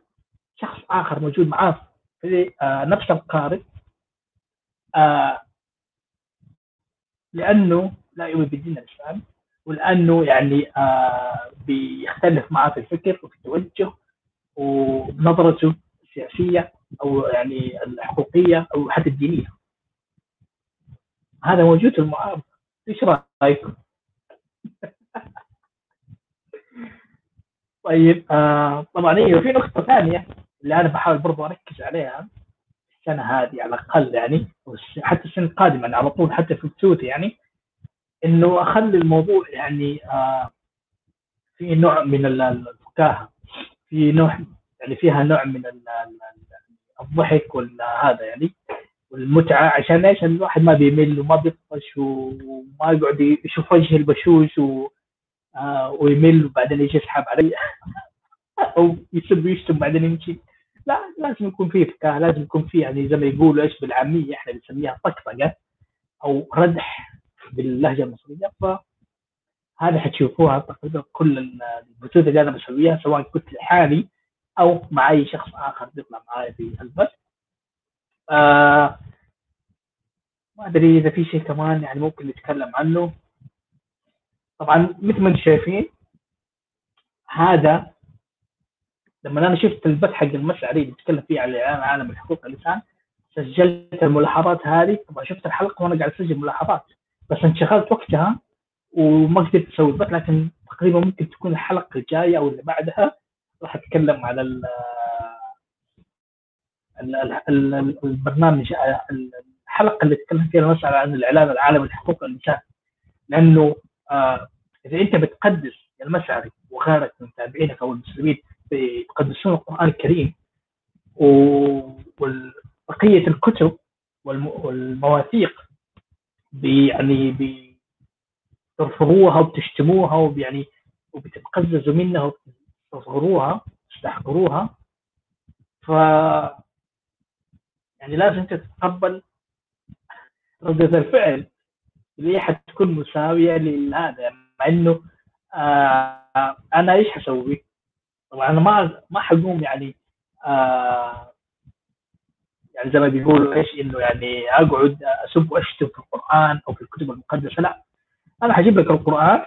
شخص آخر موجود معاه في نفس القارب لأنه لا يؤمن بالدين الإسلامي، ولأنه يعني بيختلف معاه في الفكر وفي التوجه ونظرته السياسية أو يعني الحقوقية أو حتى الدينية. هذا موجود في المعارضة. إيش رأيكم؟ طيب طبعا هي في نقطة ثانية اللي أنا بحاول برضو أركز عليها السنة هذه على الأقل يعني، حتى السنة القادمة يعني على طول حتى في التويتر يعني، إنه أخلي الموضوع يعني في نوع من الفكاهة، في نوع يعني فيها نوع من الضحك والهذا يعني والمتعة، عشان إيش؟ الواحد ما بيمل وما بيطفش وما يقعد يشوف وجه البشوش ويمل وبعدين يجي يسحب علي أو يسب ويشتم بعدين يمشي. لا، لازم يكون فيه فكاهة، لازم يكون فيه يعني زي ما يقولوا إيش بالعامية إحنا بنسميها طقطقة أو ردح باللهجة المصرية. فهذا حتشوفوها تقريبا كل البثوث اللي أنا بسويها سواء كنت لحالي أو مع أي شخص آخر بيطلع معي في البث. ما أدري إذا في شيء كمان يعني ممكن نتكلم عنه. طبعا مثل ما انتم شايفين هذا، لما أنا شفت البث حق المسعري اللي بتكلم فيه على عالم الحقوق الإنسان سجلت الملاحظات هذه. طبعا شفت الحلقة وأنا قاعد أسجل ملاحظات بس انشغلت وقتها وما قدرت أسوي البث، لكن تقريبا ممكن تكون الحلقة الجاية أو اللي بعدها راح أتكلم على البرنامج، الحلقة اللي تكلم فيها المسعري عن الإعلام العالمي لحقوق الإنسان، لأنه إذا أنت بتقدس المسعري وغيرك من متابعينك أو المسلمين بيقدسون القرآن الكريم وبقية الكتب والمواثيق يعني بترفضوها وبتشتموها ويعني وبتتقززوا منها وبتصغروها وتستحقروها، ف يعني لازم تتقبل ردة الفعل اللي حتكون مساوية لهذا. مع انه انا ايش حسوي؟ طبعا انا ما حقوم يعني يعني زي ما بيقولوا ايش انه يعني اقعد اسب واشتم في القرآن او في الكتب المقدسة. لا، انا حجيب لك القرآن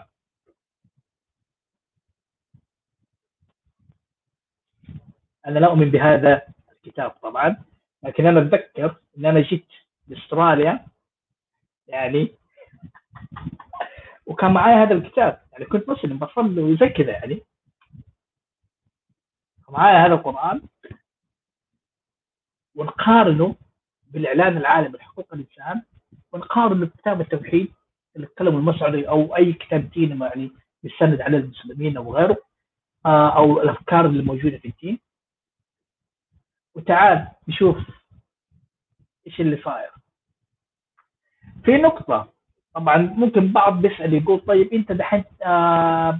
انا لا اؤمن بهذا الكتاب طبعا، لكن انا اتذكر ان انا جيت لاستراليا يعني وكان معي هذا الكتاب، يعني كنت مسلم بصلي وزي كذا يعني معي هذا القرآن ونقارنه بالإعلان العالمي لحقوق الإنسان ونقارنه بكتاب التوحيد اللي تكلم المسعري أو أي كتاب ديني يعني يستند على المسلمين أو غيره أو الأفكار اللي موجودة في الدين، وتعال نشوف إيش اللي صاير. في نقطة طبعا ممكن بعض بيسأل يقول طيب أنت دحين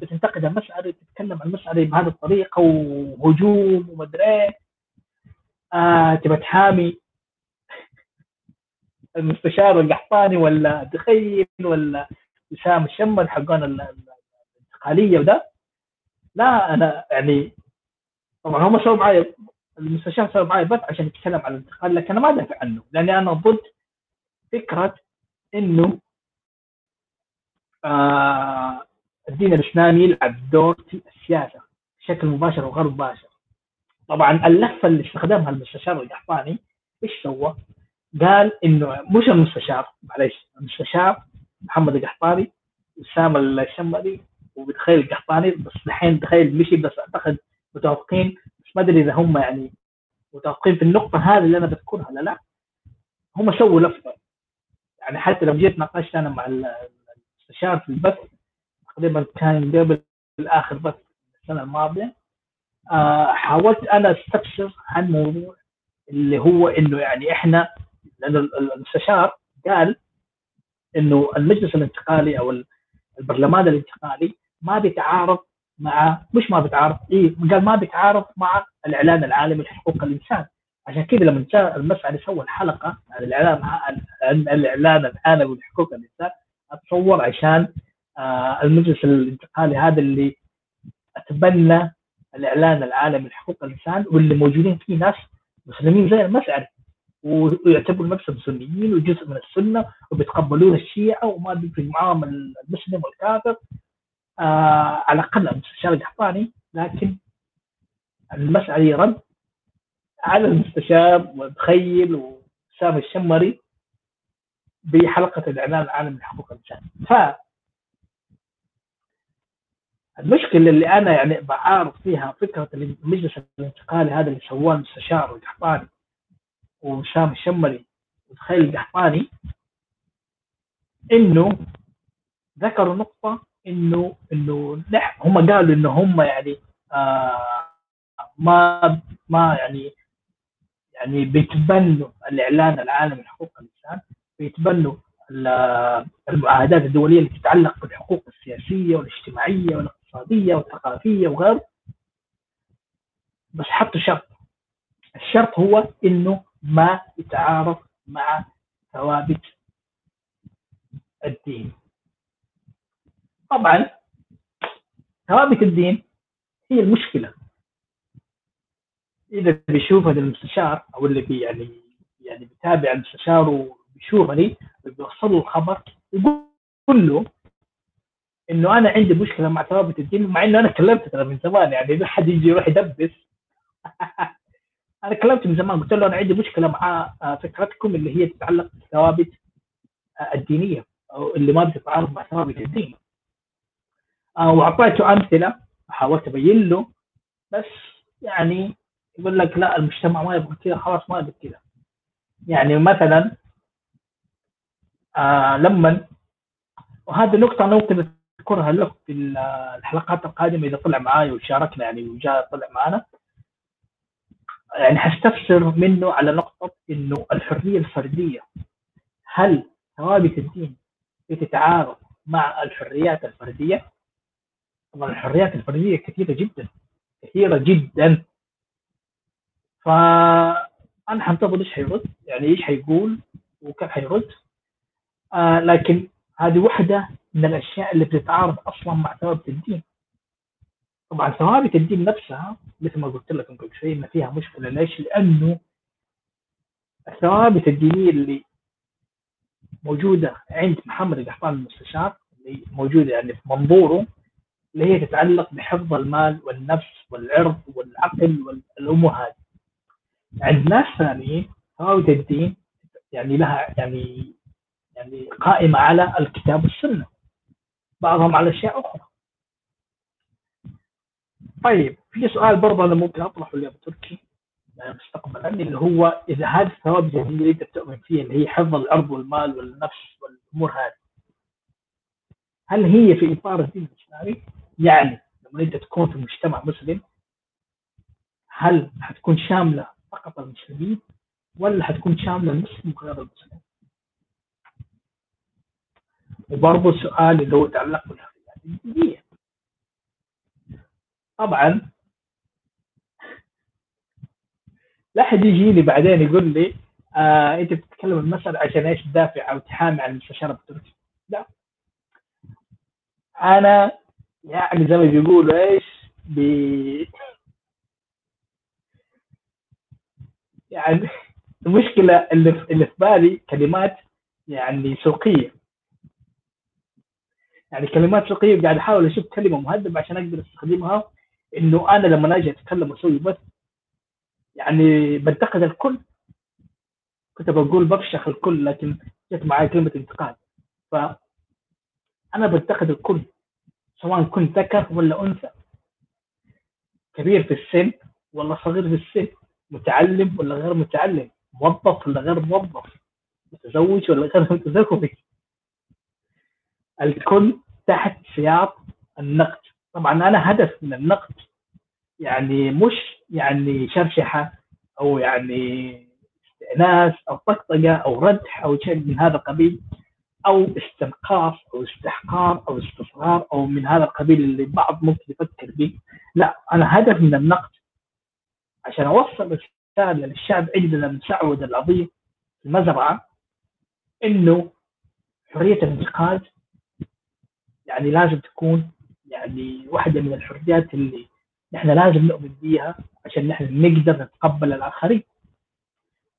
بتنتقد المسعري تتكلم عن المسعري بهذه الطريقة وهجوم ومدري تبى تحامي المستشار القحطاني ولا دخيل ولا يسام الشمر حقون الانتقالية وده؟ لا، أنا يعني طبعا هم سووا معي المستشار سووا معي بث عشان يتكلم عن الانتقال، لكن أنا ما دافع عنه لأني أنا ضد فكرة إنه الدين الإسلامي يلعب دور في السياسة بشكل مباشر وغير مباشر. طبعا اللفة اللي استخدمها المستشار القحطاني ايش سوى؟ قال انه مش المستشار، معليش، المستشار محمد القحطاني وسام الشمري وبدخيل القحطاني، بس الحين دخيل مشي بس اعتقد متوافقين، مش ما ادري اذا هم يعني متوافقين في النقطة هذه اللي انا بذكرها ولا لا. هم سووا لفة يعني، حتى لو جيت ناقشت انا مع المستشار في البث تقريبا كان قبل اخر بث السنة الماضية، حاولت انا استفسر عن موضوع اللي هو انه يعني احنا، لأن المستشار قال انه المجلس الانتقالي او البرلمان الانتقالي ما بيتعارض مع مش ما بيتعارض قال ما بيتعارض مع الاعلان العالمي لحقوق الانسان. عشان كده لما جاء المسعى سوى الحلقه عن الاعلان العالمي لحقوق الانسان اتصور عشان المجلس الانتقالي هذا اللي اتبنى الاعلان العالمي لحقوق الانسان واللي موجودين فيه ناس مسلمين زي المسعري ويعتبروا نفسهم سنيين وجزء من السنه وبيتقبلون الشيعه وما بيفرق معاهم المسلم والكافر على الاقل المستشار القحطاني. لكن المسعري رد على المستشار ودخيل وسام الشمري بحلقه الاعلان العالمي لحقوق الانسان. المشكلة اللي أنا يعني بعارض فيها فكرة المجلس الانتقالي هذا اللي سواه المستشار والقحطاني وسام الشمري ودخيل القحطاني إنه ذكروا نقطة إنه هم قالوا إنه هم يعني ما يعني بيتبنوا الإعلان العالمي لحقوق الإنسان، بيتبنوا المعاهدات الدولية اللي تتعلق بالحقوق السياسية والاجتماعية والاقتصادية والثقافية وغيره، بس حطوا شرط. الشرط هو إنه ما يتعارض مع ثوابت الدين. طبعا ثوابت الدين هي المشكلة. إذا بيشوف هذا المستشار أو اللي بي يعني بيتابع المستشار وبيشوفني بيوصل له الخبر يقول له انه انا عندي مشكله مع ثوابت الدين، مع انه انا كلمت ترى من زمان، يعني اذا حد يجي يروح يدبس انا كلمت من زمان قلت له انا عندي مشكله مع فكرتكم اللي هي تتعلق بالثوابت الدينيه او اللي ما بتتعارض مع ثوابت الدين، واعطيته امثله حاولت ابين له، بس يعني يقول لك لا المجتمع ما يبغى كذا، خلاص ما يبغى كذا. يعني مثلا لما وهذه نقطة أنا ممكن أذكرها له في الحلقات القادمة إذا طلع معاي وشاركنا يعني وجاء طلع معنا، يعني حستفسر منه على نقطة إنه الحرية الفردية هل ثوابت الدين بتتعارض مع الحريات الفردية؟ طبعا الحريات الفردية كثيرة جدا كثيرة جدا، فأنا حنتظر إيش حيرد، يعني إيش حيقول وكيف حيرد. لكن هذه واحدة من الأشياء اللي بتتعارض أصلاً مع ثوابت الدين. طبعاً ثوابت الدين نفسها مثل ما قلت لكم قبل شوي إن فيها مشكلة. ليش؟ لأنه الثوابت الدينية اللي موجودة عند محمد القحطاني المستشار اللي موجودة يعني في منظوره اللي هي تتعلق بحفظ المال والنفس والعرض والعقل والأمور هذه. عند ناس ثانيين ثوابت الدين يعني لها يعني قائمة على الكتاب والسنة، بعضهم على أشياء أخرى. طيب في سؤال برضه أنا ممكن أطرحه لأبو تركي مستقبلا، اللي هو إذا هذه الثوابت اللي أنت بتؤمن فيها اللي هي حفظ الأرض والمال والنفس والأمور هذه، هل هي في إطار الدين الإسلامي؟ يعني لما أنت تكون في مجتمع مسلم هل هتكون شاملة فقط المسلمين ولا هتكون شاملة المسلم وغير المسلم؟ وبرضه سؤال اللي هو يتعلق بالحريات الدينية. طبعا لا حد يجي لي بعدين يقول لي انت بتتكلم المسألة عشان ايش تدافع او تحامي عن المستشار أبو تركي. لا، انا يعني زي ما بيقولوا ايش يعني المشكلة اللي في بالي كلمات يعني سوقية، يعني كلمات سوقية قاعد أحاول أشوف كلمة مهذبة عشان أقدر أستخدمها. إنه أنا لما أجي أتكلم وأسوي بث يعني بنتقد الكل، كنت بقول بفشخ الكل، لكن جت معي كلمة انتقاد، فأنا بنتقد الكل سواء كنت ذكر ولا أنثى، كبير في السن ولا صغير في السن، متعلم ولا غير متعلم، موظف ولا غير موظف، متزوج ولا غير متزوج، الكل تحت سياق النقد. طبعا انا هدف من النقد يعني مش يعني شرشحه او يعني استئناس او طقطقه او ردح او شيء من هذا القبيل، او استنقاص او استحقار او استصغار او من هذا القبيل اللي بعض ممكن يفكر به. لا، انا هدف من النقد عشان اوصل رساله للشعب عندنا المسعود العظيم المزرعه انه حريه الانتقاد يعني لازم تكون يعني واحده من الحريات اللي نحن لازم نؤمن بيها عشان نحن نقدر نتقبل الاخرين،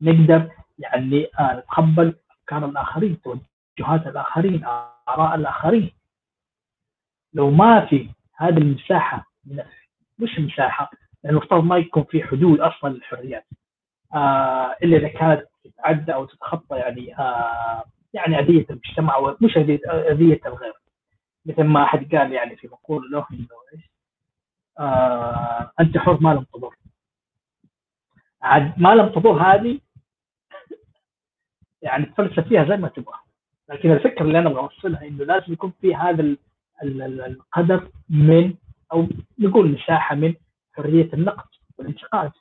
نقدر يعني نتقبل افكار الاخرين، توجهات الاخرين، اراء الاخرين. لو ما في هذه المساحه، مش مساحه، لانه المفترض ما يكون في حدود اصلا للحريات الا اذا كانت تتعدى او تتخطى يعني يعني اذيه المجتمع ومش اذيه الغير. مثل ما احد قال يعني في مقوله له انه ايش انت حر ما لم تضر. عاد ما لم تضر هذه يعني تفلسف فيها زي ما تبغى، لكن الفكره اللي انا بوصلها انه لازم يكون في هذا القدر من او نقول مساحه من حريه النقد والانتقاد.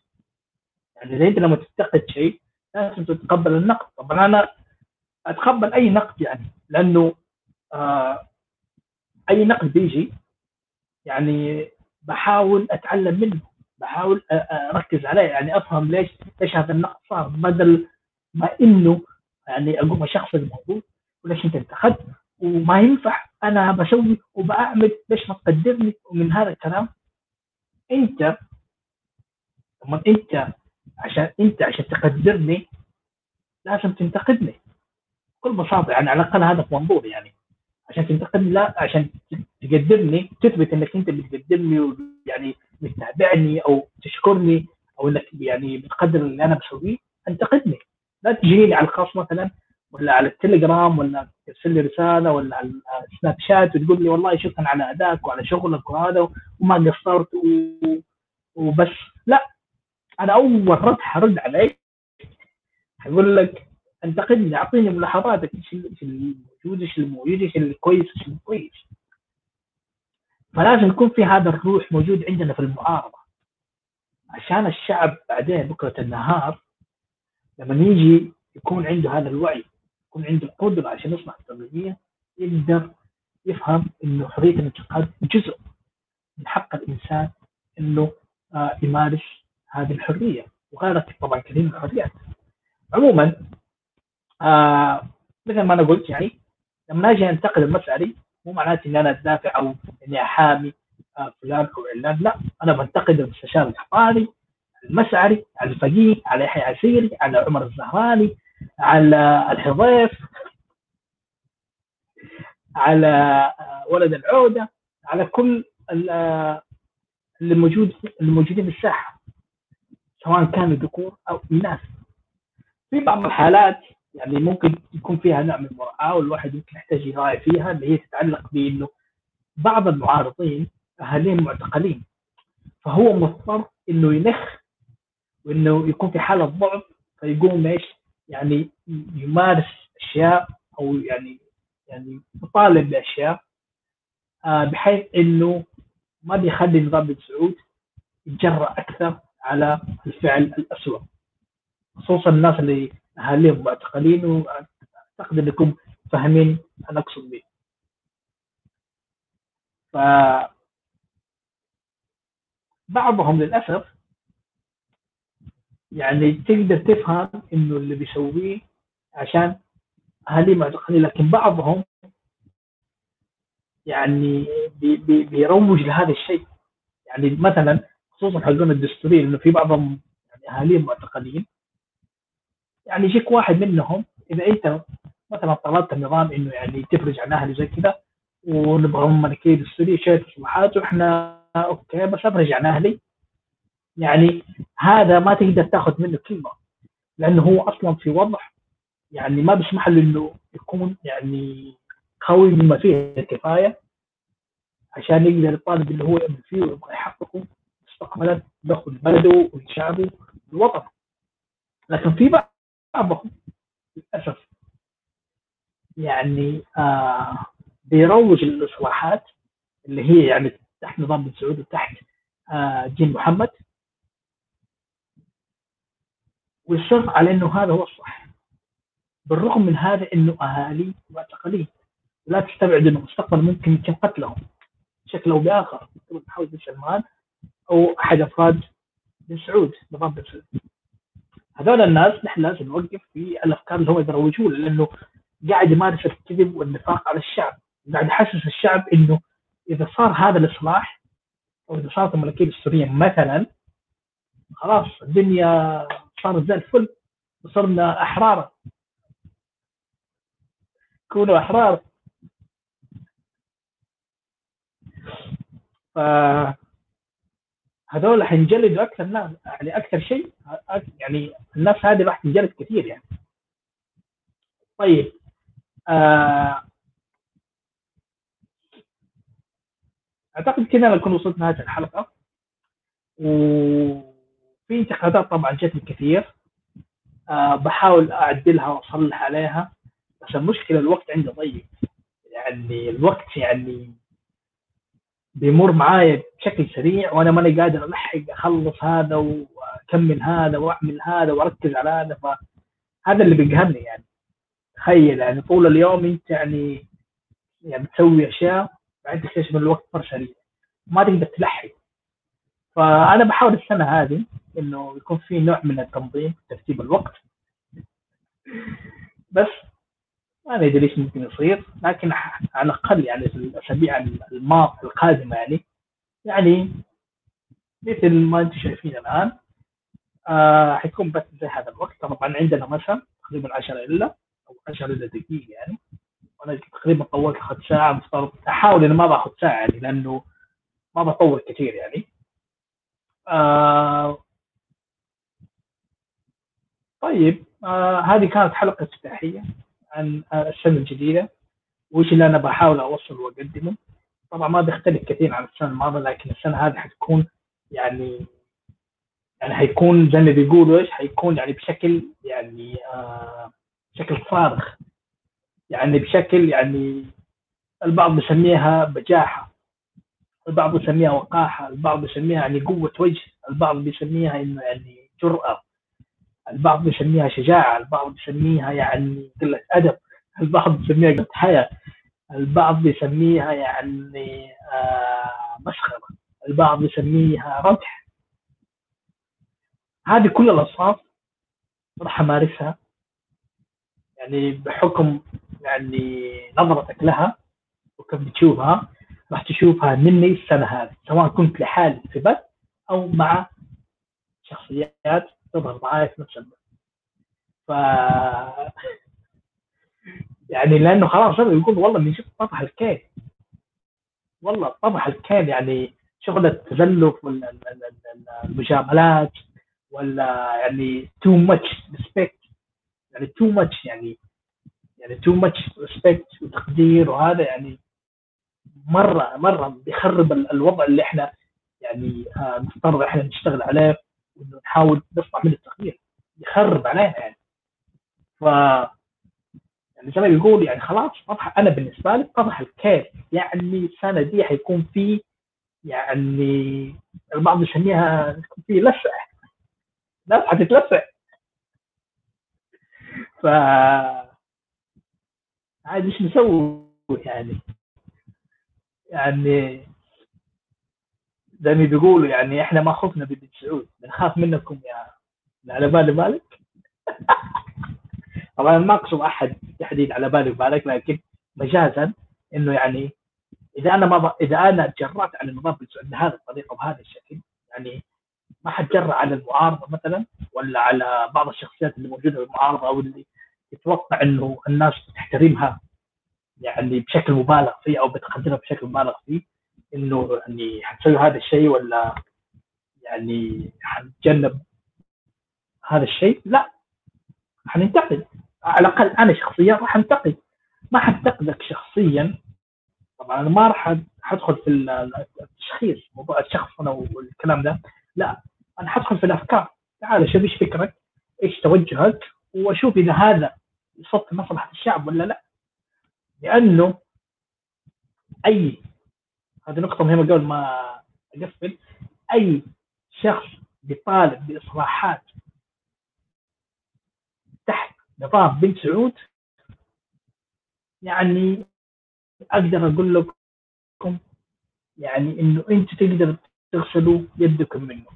يعني زي انت لما تنتقد شيء لازم تتقبل النقد. طبعا انا اتقبل اي نقد يعني، لانه اي نقد بيجي يعني بحاول اتعلم منه، بحاول اركز عليه، يعني افهم ليش هذا النقد صار، بدل ما انه يعني اقوم اشخص الموضوع وليش انت انتقدت وما ينفع انا بسوي وباعمل ليش ما تقدرني. ومن هذا الكلام انت طبعا انت عشان تقدرني لازم تنتقدني بكل بساطه، يعني على الاقل هذا منظور. يعني عشان تنتقدني، لا عشان تقدرني، تثبت انك انت بتقدرني ويعني بتتابعني او تشكرني او انك يعني بتقدر اللي انا بسويه، انتقدني. لا تجيني على الخاص مثلا ولا على التليجرام ولا ترسل لي رساله ولا على سناب شات وتقول لي والله شكرا على ادائك وعلى شغلك وهذا وما قصرت وبس. لا، انا اول رد حرد عليك حقول لك انتقدني، اعطيني ملاحظاتك، ايش اللي موجود، ايش اللي موجود، ايش اللي كويس، ايش اللي كويس. فلازم يكون في هذا الروح موجود عندنا في المعارضه، عشان الشعب بعدين بكره النهار لما يجي يكون عنده هذا الوعي، يكون عنده القدره عشان يصنع استراتيجيه، يقدر يفهم انه حريه الانتقاد جزء من حق الانسان انه يمارس هذه الحريه وغيرها طبعا كثير من الحريات. عموما مثل ما انا قلت يعني لما اجي انتقد المسعري مو معناته ان انا ادافع او اني احامي فلان او علان، لا، انا بنتقد المستشار الحضاري المسعري على الفقيه على يحيى عسيري على عمر الزهراني على الحضيف على ولد العوده، على كل الموجودين في الساحه سواء كانوا ذكور او اناث. في بعض الحالات يعني ممكن يكون فيها نوع من المراعاه والواحد يمكن يحتاج يراعي فيها، اللي هي تتعلق بانه بعض المعارضين اهاليهم معتقلين، فهو مضطر انه ينخ وانه يكون في حاله ضعف، فيقوم ايش يعني يمارس اشياء او يعني يطالب باشياء بحيث انه ما بيخلي النظام السعودي يتجرأ اكثر على الفعل الاسوء، خصوصا الناس اللي اهاليهم معتقلين. واعتقد انكم فاهمين انا اقصد به. ف بعضهم للاسف يعني تقدر تفهم انه اللي بيسويه عشان اهالي معتقلين، لكن بعضهم يعني بيروج لهذا الشيء. يعني مثلا خصوصا حقون الدستوري، انه في بعضهم يعني اهالي معتقلين، يعني يجيك واحد منهم اذا انت مثلا طلبت النظام انه يعني تفرج عن اهله زي كذا ونبغى منك الدستوري شويه تصليحات واحنا اوكي بس افرج عن اهلي، يعني هذا ما تقدر تاخذ منه كلمه، لانه هو اصلا في وضع يعني ما بيسمح له انه يكون يعني قوي بما فيه الكفايه عشان يقدر يطالب اللي هو يؤمن فيه ويبغى يحققه مستقبلا داخل بلده وشعبه ووطنه. لكن في بعضهم للاسف يعني بيروج للاصلاحات اللي هي يعني تحت نظام بن سعود وتحت دين محمد، ويصر على انه هذا هو الصح، بالرغم من هذا انه اهالي واعتقاليه، لا تستبعد انه المستقبل ممكن يتم قتلهم بشكل او باخر، مثل محمد بن سلمان او احد افراد بن سعود، نظام بن سعود. هذول الناس نحن لازم نوقف في الافكار اللي هم يروجون، لانه قاعد يمارس الكذب والنفاق على الشعب، قاعد يحسس الشعب انه اذا صار هذا الاصلاح او اذا صارت الملكيه السوريه مثلا خلاص الدنيا صارت زي الفل وصرنا احرار. كونوا احرار. هذول حينجلدوا اكثر ناس، يعني اكثر شيء يعني الناس هذه راح تنجلد كثير يعني. طيب اعتقد كذا نكون وصلت لنهايه الحلقه، وفي انتقادات طبعا جتني كثير، بحاول اعدلها واصلح عليها، عشان مشكله الوقت عندي ضيق، يعني الوقت يعني بيمر معايا بشكل سريع، وانا ماني قادر الحق اخلص هذا واكمل هذا واعمل هذا واركز على هذا، فهذا اللي بيقهرني يعني. تخيل يعني طول اليوم انت يعني بتسوي اشياء بعد تكتشف ان الوقت صار سريع ما تقدر تلحق. فانا بحاول السنه هذه انه يكون في نوع من التنظيم ترتيب الوقت، بس ما ادري ليش ممكن يصير، لكن على الاقل يعني في الاسابيع القادمه يعني مثل ما انتم شايفين الان حيكون بس زي هذا الوقت. طبعا عندنا مساء تقريبا 10 الا دقيقه يعني، وانا تقريبا طولت اخذ ساعه، مفترض احاول ان ما باخذ ساعه يعني لانه ما بطول كثير يعني. طيب هذه كانت حلقه افتتاحيه عن السنه الجديده وايش اللي انا بحاول اوصل واقدمه. طبعا ما بيختلف كثير عن السنه الماضيه، لكن السنه هذه حتكون يعني حيكون زي ما بيقولوا ايش، حيكون يعني بشكل يعني بشكل صارخ، يعني بشكل يعني البعض يسميها بجاحه، البعض يسميها وقاحه، البعض يسميها يعني قوه وجه، البعض بيسميها انه يعني جرأه، البعض بيسميها شجاعه، البعض بيسميها يعني قله ادب، البعض بيسميها قله حياه، البعض بيسميها يعني مسخره، البعض بيسميها ردح. هذه كل الاوصاف راح امارسها يعني بحكم يعني نظرتك لها وكيف بتشوفها، راح تشوفها مني السنه هذه، سواء كنت لحالي في بث او مع شخصيات تظهر معايا في نفس الوقت. ف يعني لانه خلاص يقول والله من شفت طفح الكيل، والله طفح الكيل يعني شغله التزلف والمجاملات، ولا يعني too much respect يعني too much respect وتقدير، وهذا يعني مره بيخرب الوضع اللي احنا يعني مفترض احنا نشتغل عليه ونحاول نطلع من التغيير، يخرب علينا يعني. ف يعني زي ما بيقول يعني خلاص طرح، انا بالنسبه لي طرح الكيف يعني السنه دي حيكون في يعني البعض يسميها في لسع، ناس حتتلسع. ف عاد ايش نسوي يعني زي ما بيقولوا يعني احنا ما خفنا ببن سعود، بنخاف منكم يا على بالي بالك. طبعا ما اقصد احد تحديد على بالي بالك، لكن مجازا انه يعني اذا انا تجرأت على النظام السعودي بهذه الطريقه وبهذا الشكل، يعني ما حد جرأ على المعارضه مثلا، ولا على بعض الشخصيات اللي موجوده بالمعارضه او اللي يتوقع انه الناس تحترمها يعني بشكل مبالغ فيه او بتقدرها بشكل مبالغ فيه، انه يعني حتسوي هذا الشيء ولا يعني حتجنب هذا الشيء. لا، حننتقد، على الاقل انا شخصيا راح انتقد، ما حنتقدك شخصيا طبعا، انا ما راح ادخل في التشخيص موضوع الشخص انا والكلام ده، لا انا حدخل في الافكار، تعال شوف ايش فكرك، ايش توجهك، واشوف اذا هذا يصف مصلحه الشعب ولا لا. لانه هذه نقطة مهمة قبل ما أقفل، أي شخص بيطالب بإصلاحات تحت نطاف بن سعود يعني اقدر اقول لكم يعني انه انت تقدر تغسلوا يدكم منه،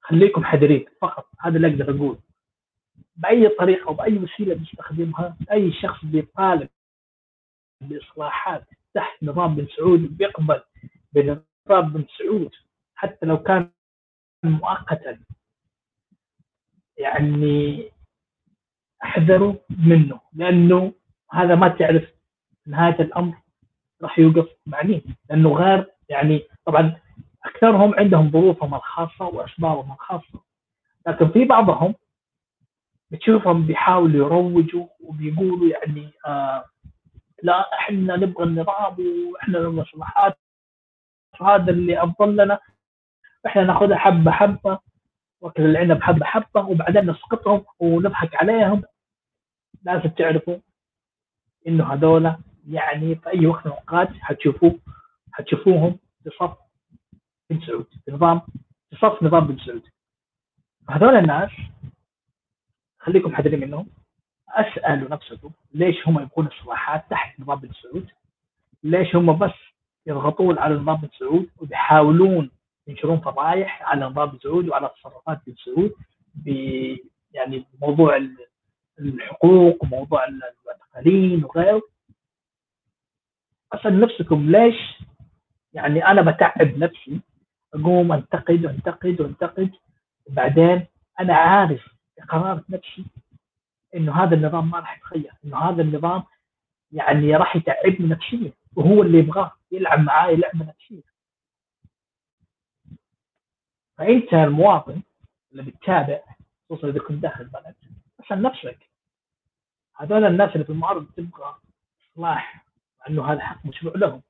خليكم حذرين فقط، هذا اللي اقدر اقول. باي طريقه وباي وسيله بيستخدمها اي شخص بيطالب باصلاحات تحت نظام بن سعود بيقبل بنظام بن سعود حتى لو كان مؤقتا، يعني احذروا منه لانه هذا ما تعرف نهايه الامر راح يوقف مع مين، لانه غير يعني طبعا اكثرهم عندهم ظروفهم الخاصه واسبابهم الخاصه، لكن في بعضهم بتشوفهم بيحاولوا يروجوا وبيقولوا يعني لا احنا نبغى النظام واحنا نبغى الصلاحات، هذا اللي افضل لنا، احنا ناخذها حبه حبه واكل العنب حبه حبه وبعدين نسقطهم ونضحك عليهم. لازم تعرفوا انه هذول يعني في اي وقت من الاوقات حتشوفوهم في صف بن سعود، في صف نظام بن سعود. هذول الناس خليكم حذرين منهم. اسالوا نفسكم ليش هم يبغون الصلاحات تحت نظام بن سعود؟ ليش هم بس يضغطون على نظام بن سعود وبيحاولون ينشرون فضايح على نظام بن سعود وعلى تصرفات بن سعود يعني موضوع الحقوق وموضوع المعتقلين وغيره؟ اسال نفسكم ليش يعني انا بتعب نفسي اقوم انتقد وبعدين انا عارف قرارة نفسي انه هذا النظام ما راح يتغير، انه هذا النظام يعني راح يتعبني نفسيا وهو اللي يبغاه يلعب معاي لعبه نفسيه. فانت المواطن اللي بتتابع خصوصا اذا كنت داخل البلد اسال نفسك هذول الناس اللي في المعارضه تبغى اصلاح لانه هذا حق مشروع لهم،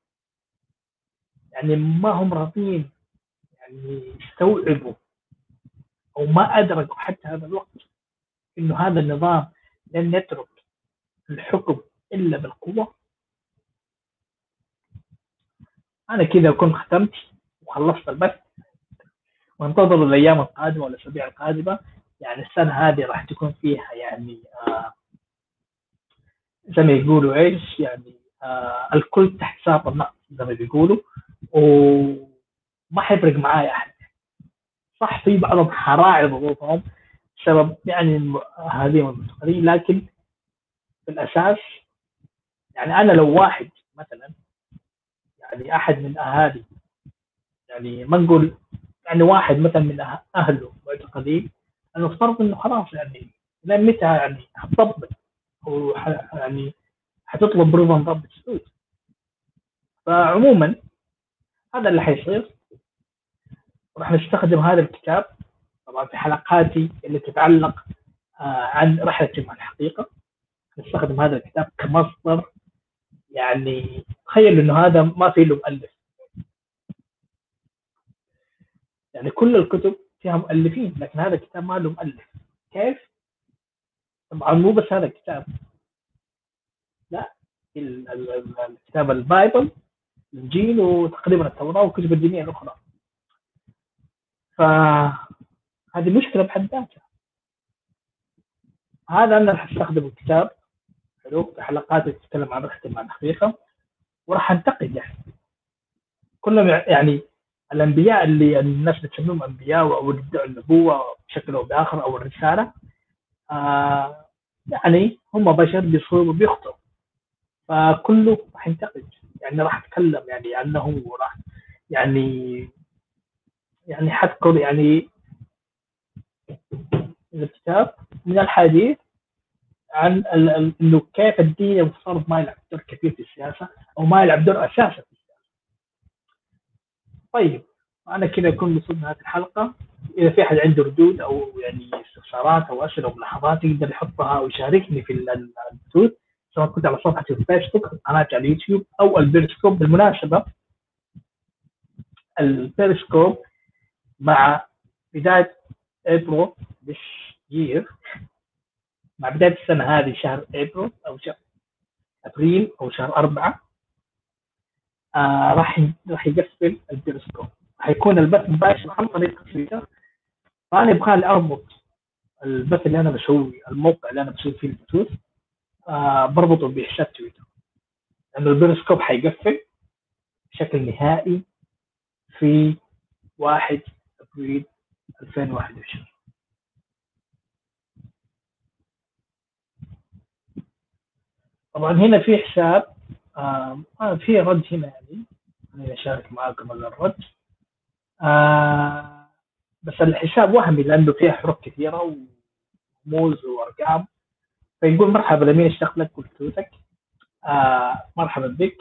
يعني ما هم راضيين يعني يستوعبوا او ما ادركوا حتى هذا الوقت انه هذا النظام لن يترك الحكم الا بالقوه. انا كذا اكون ختمت وخلصت البث، وانتظروا الايام القادمه والاسابيع القادمه. يعني السنه هذه راح تكون فيها يعني زي ما يقولوا ايش يعني الكل تحت ساق النقد زي ما بيقولوا، وما حيفرق معايا احد. صح في بعضهم حراعي ظروفهم بسبب يعني هذه المتقرين، لكن في الاساس يعني انا لو واحد مثلا يعني احد من اهالي يعني ما نقول يعني واحد مثلا من اهله معتقلين، انا افترض انه خلاص يعني لين متى يعني حتطبق او يعني حتطلب رضا نظام بن سعود. فعموما هذا اللي حيصير. راح نستخدم هذا الكتاب طبعا في حلقاتي اللي تتعلق عن رحلتي مع الحقيقه. نستخدم هذا الكتاب كمصدر، يعني تخيلوا انه هذا ما في له مؤلف، يعني كل الكتب فيها مؤلفين لكن هذا الكتاب ما له مؤلف. كيف؟ طبعا مو بس هذا الكتاب، لا الكتاب البايبل، الانجيل، وتقريبا التوراة وكتب الدينية الاخرى. فهذه مشكلة بحد ذاتها. هذا أنا راح أستخدم الكتاب حلو في حلقات تتكلم عن رحلتي مع الحقيقة، وراح أنتقد يعني كل يعني الأنبياء اللي الناس بتسميهم أنبياء أو يدعوا النبوة بشكل أو بآخر أو الرسالة، يعني هم بشر بيصيبوا وبيخطئوا، فكله راح ينتقد، يعني راح أتكلم يعني عنهم وراح يعني حذكر يعني الكتاب من الحديث عن انه كيف الدين والصرف ما يلعب دور كبير في السياسه او ما يلعب دور اساسي في السياسه. طيب انا كذا اكون وصلت لنهايه الحلقه. اذا في احد عنده ردود او يعني استفسارات او اسئله او ملاحظات يقدر يحطها ويشاركني في البثوث، سواء كنت على صفحتي في الفيسبوك او قناتي على اليوتيوب او البيرسكوب. بالمناسبه البيرسكوب مع بداية السنة هذه شهر أبريل أو شهر أربعة راح يقفل البيرسكوب، راح يكون البث مباشر عن طريق تويتر. فأنا أبغى أربط البث اللي انا بسويه، الموقع اللي انا بسوي فيه البثوث بربطه بحساب تويتر، لانه البيرسكوب حيقفل بشكل نهائي في 1 أبريل 2021. طبعا هنا في حساب في رد هنا، يعني انا اشارك معاكم على الرد، بس الحساب وهمي لانه فيه حروف كثيره ورموز وارقام، فيقول مرحبا لمين اشتغل لك بثوثك، مرحبا بك،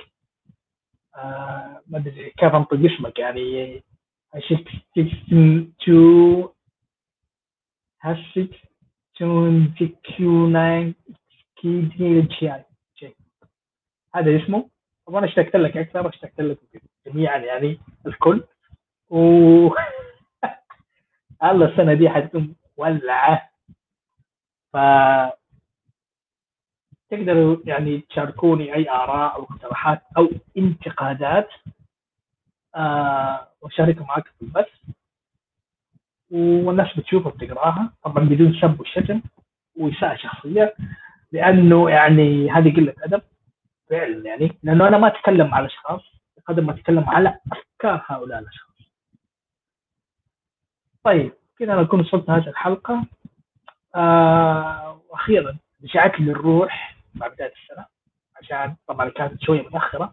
ما ادري كيف انطق اسمك، يعني هذا اسمه. طبعا اشتقت لك اكثر، اشتقت لك جميعا يعني الكل، و الله السنه دي حتكون ولعه، ف تقدروا يعني تشاركوني اي اراء او اقتراحات او انتقادات، وشاركوا معاك في البث والناس بتشوفها وبتقراها، طبعا بدون سب وشتم واساءه شخصيه، لانه يعني هذه قله ادب فعلا، يعني لانه انا ما اتكلم على اشخاص قد ما اتكلم على افكار هؤلاء الاشخاص. طيب كده انا اكون وصلت هذه الحلقه، واخيرا اشاعات للروح مع بدايه السنه، عشان طبعا كانت شويه متاخره،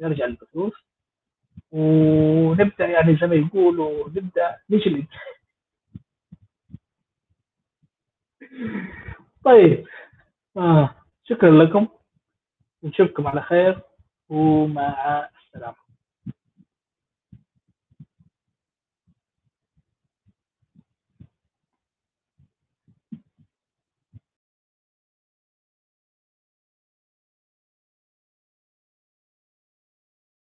نرجع للبثوث ونبدا يعني زي ما يقولوا نبدا نجلد. طيب شكرا لكم، نشوفكم على خير ومع السلامه.